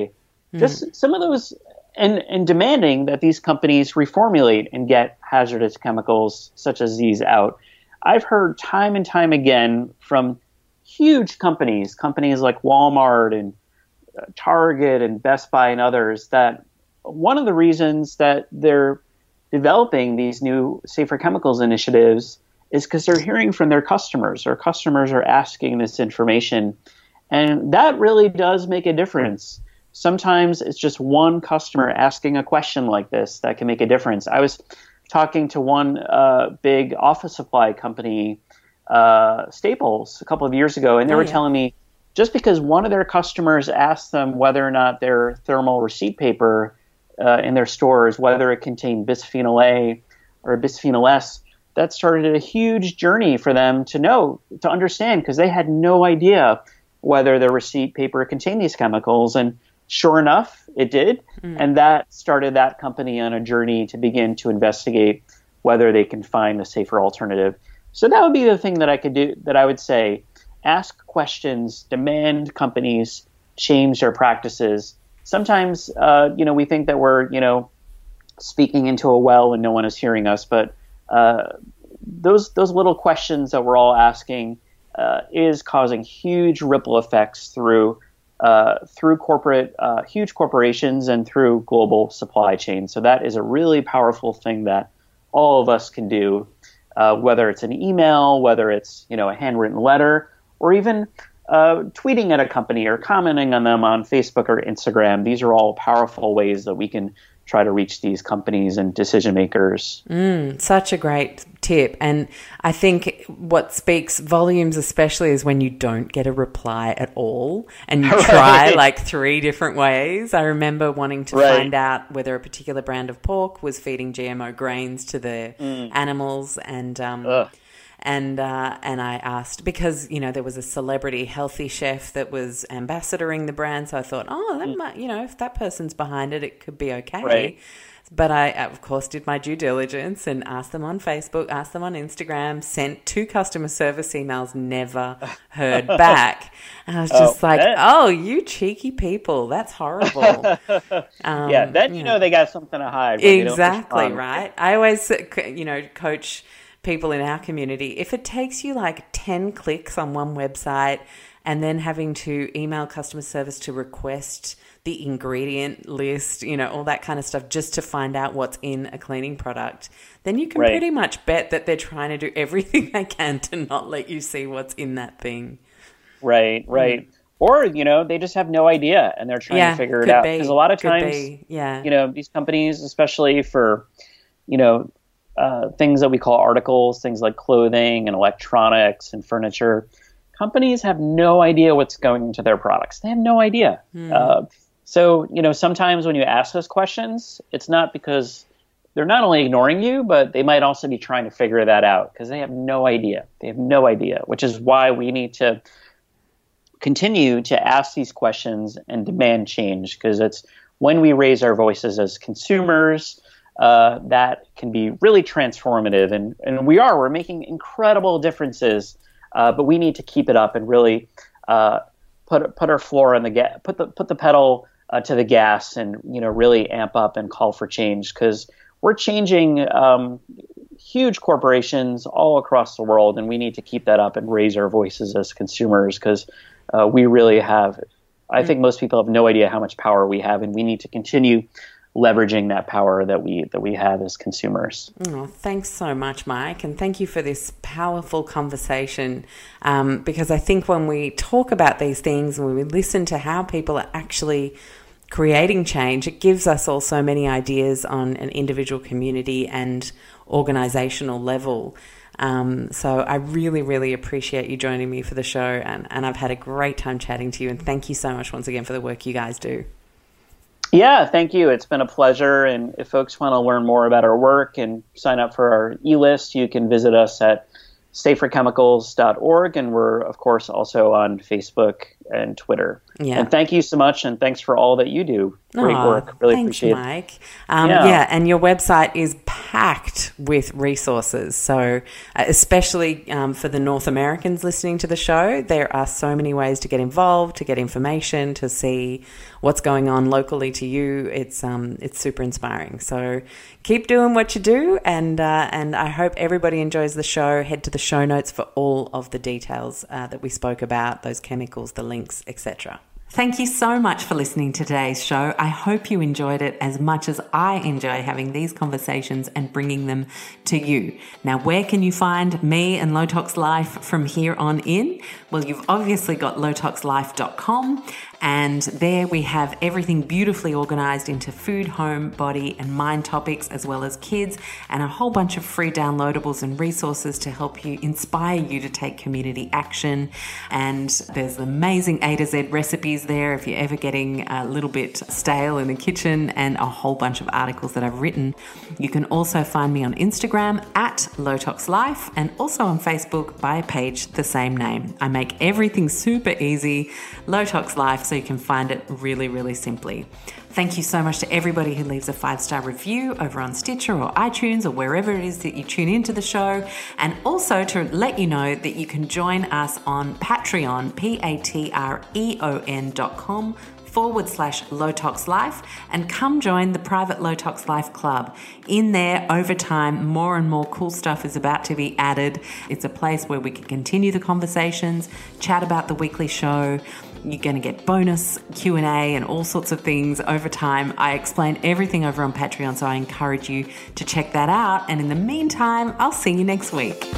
Mm. Just some of those. And, and demanding that these companies reformulate and get hazardous chemicals such as these out. I've heard time and time again from huge companies, companies like Walmart and Target and Best Buy and others, that one of the reasons that they're developing these new Safer Chemicals initiatives is because they're hearing from their customers. Their customers are asking this information, and that really does make a difference. Sometimes it's just one customer asking a question like this that can make a difference. I was talking to one uh, big office supply company, uh, Staples, a couple of years ago, and they oh, were yeah. telling me just because one of their customers asked them whether or not their thermal receipt paper uh, in their stores, whether it contained bisphenol A or bisphenol S, that started a huge journey for them to know, to understand, because they had no idea whether their receipt paper contained these chemicals. And sure enough, it did. Mm. And that started that company on a journey to begin to investigate whether they can find a safer alternative. So that would be the thing that I could do, that I would say, ask questions, demand companies change their practices. Sometimes, uh, you know, we think that we're, you know, speaking into a well and no one is hearing us, but uh, those, those little questions that we're all asking uh, is causing huge ripple effects through Uh, through corporate, uh, huge corporations and through global supply chains. So that is a really powerful thing that all of us can do, uh, whether it's an email, whether it's, you know, a handwritten letter, or even uh, tweeting at a company or commenting on them on Facebook or Instagram. These are all powerful ways that we can try to reach these companies and decision makers. Mm, such a great tip. And I think what speaks volumes especially is when you don't get a reply at all and you right. try like three different ways. I remember wanting to right. find out whether a particular brand of pork was feeding G M O grains to the mm. animals, and um, Ugh. And uh, and I asked because, you know, there was a celebrity healthy chef that was ambassadoring the brand. So I thought, oh, that might, you know, if that person's behind it, it could be okay. Right. But I, of course, did my due diligence and asked them on Facebook, asked them on Instagram, sent two customer service emails, never heard back. And I was just oh, like, that... oh, you cheeky people. That's horrible. um, yeah, then you know, know they got something to hide. Exactly, right? I always, you know, coach people in our community, if it takes you like ten clicks on one website and then having to email customer service to request the ingredient list, you know, all that kind of stuff just to find out what's in a cleaning product, then you can right. pretty much bet that they're trying to do everything they can to not let you see what's in that thing. Right, right. Mm. Or, you know, they just have no idea and they're trying yeah, to figure it out. Because a lot of times, be. yeah. you know, these companies, especially for, you know, uh, things that we call articles, things like clothing and electronics and furniture. Companies have no idea what's going into their products. They have no idea. Mm. Uh, so, you know, sometimes when you ask those questions, it's not because they're not only ignoring you, but they might also be trying to figure that out because they have no idea. They have no idea, which is why we need to continue to ask these questions and demand change, because it's when we raise our voices as consumers uh, that can be really transformative. And, and we are. We're making incredible differences, uh, but we need to keep it up and really uh, put put our floor on the ga- put the put the pedal uh, to the gas, and you know really amp up and call for change, because we're changing um, huge corporations all across the world, and we need to keep that up and raise our voices as consumers, because uh, we really have, I think most people have no idea how much power we have, and we need to continue leveraging that power that we that we have as consumers. Oh, thanks so much, Mike, and thank you for this powerful conversation, um, because I think when we talk about these things and when we listen to how people are actually creating change, it gives us all so many ideas on an individual, community and organizational level. Um, so I really, really appreciate you joining me for the show, and, and I've had a great time chatting to you, and thank you so much once again for the work you guys do. Yeah, thank you. It's been a pleasure, and if folks want to learn more about our work and sign up for our e-list, you can visit us at safer chemicals dot org, and we're, of course, also on Facebook and Twitter. Yeah. And thank you so much, and thanks for all that you do. Great oh, work. Really thanks, appreciate it. Mike. Um, yeah. yeah, and your website is packed with resources. So especially um, for the North Americans listening to the show, there are so many ways to get involved, to get information, to see what's going on locally to you. It's um, it's super inspiring. So keep doing what you do, and, uh, and I hope everybody enjoys the show. Head to the show notes for all of the details uh, that we spoke about, those chemicals, the links, et cetera. Thank you so much for listening to today's show. I hope you enjoyed it as much as I enjoy having these conversations and bringing them to you. Now, where can you find me and Low Tox Life from here on in? Well, you've obviously got low tox life dot com, and there we have everything beautifully organized into food, home, body, and mind topics, as well as kids, and a whole bunch of free downloadables and resources to help you, inspire you to take community action. And there's amazing A to Z recipes there if you're ever getting a little bit stale in the kitchen, and a whole bunch of articles that I've written. You can also find me on Instagram at Low Tox Life, and also on Facebook by a page the same name. I make everything super easy, Low Tox Life, so you can find it really, really simply. Thank you so much to everybody who leaves a five-star review over on Stitcher or iTunes or wherever it is that you tune into the show. And also to let you know that you can join us on Patreon, P-A-T-R-E-O-N dot com forward slash Low Tox Life, and come join the private Low Tox Life Club. In there, over time, more and more cool stuff is about to be added. It's a place where we can continue the conversations, chat about the weekly show. You're going to get bonus Q and A and all sorts of things over time. I explain everything over on Patreon, so I encourage you to check that out. And in the meantime, I'll see you next week.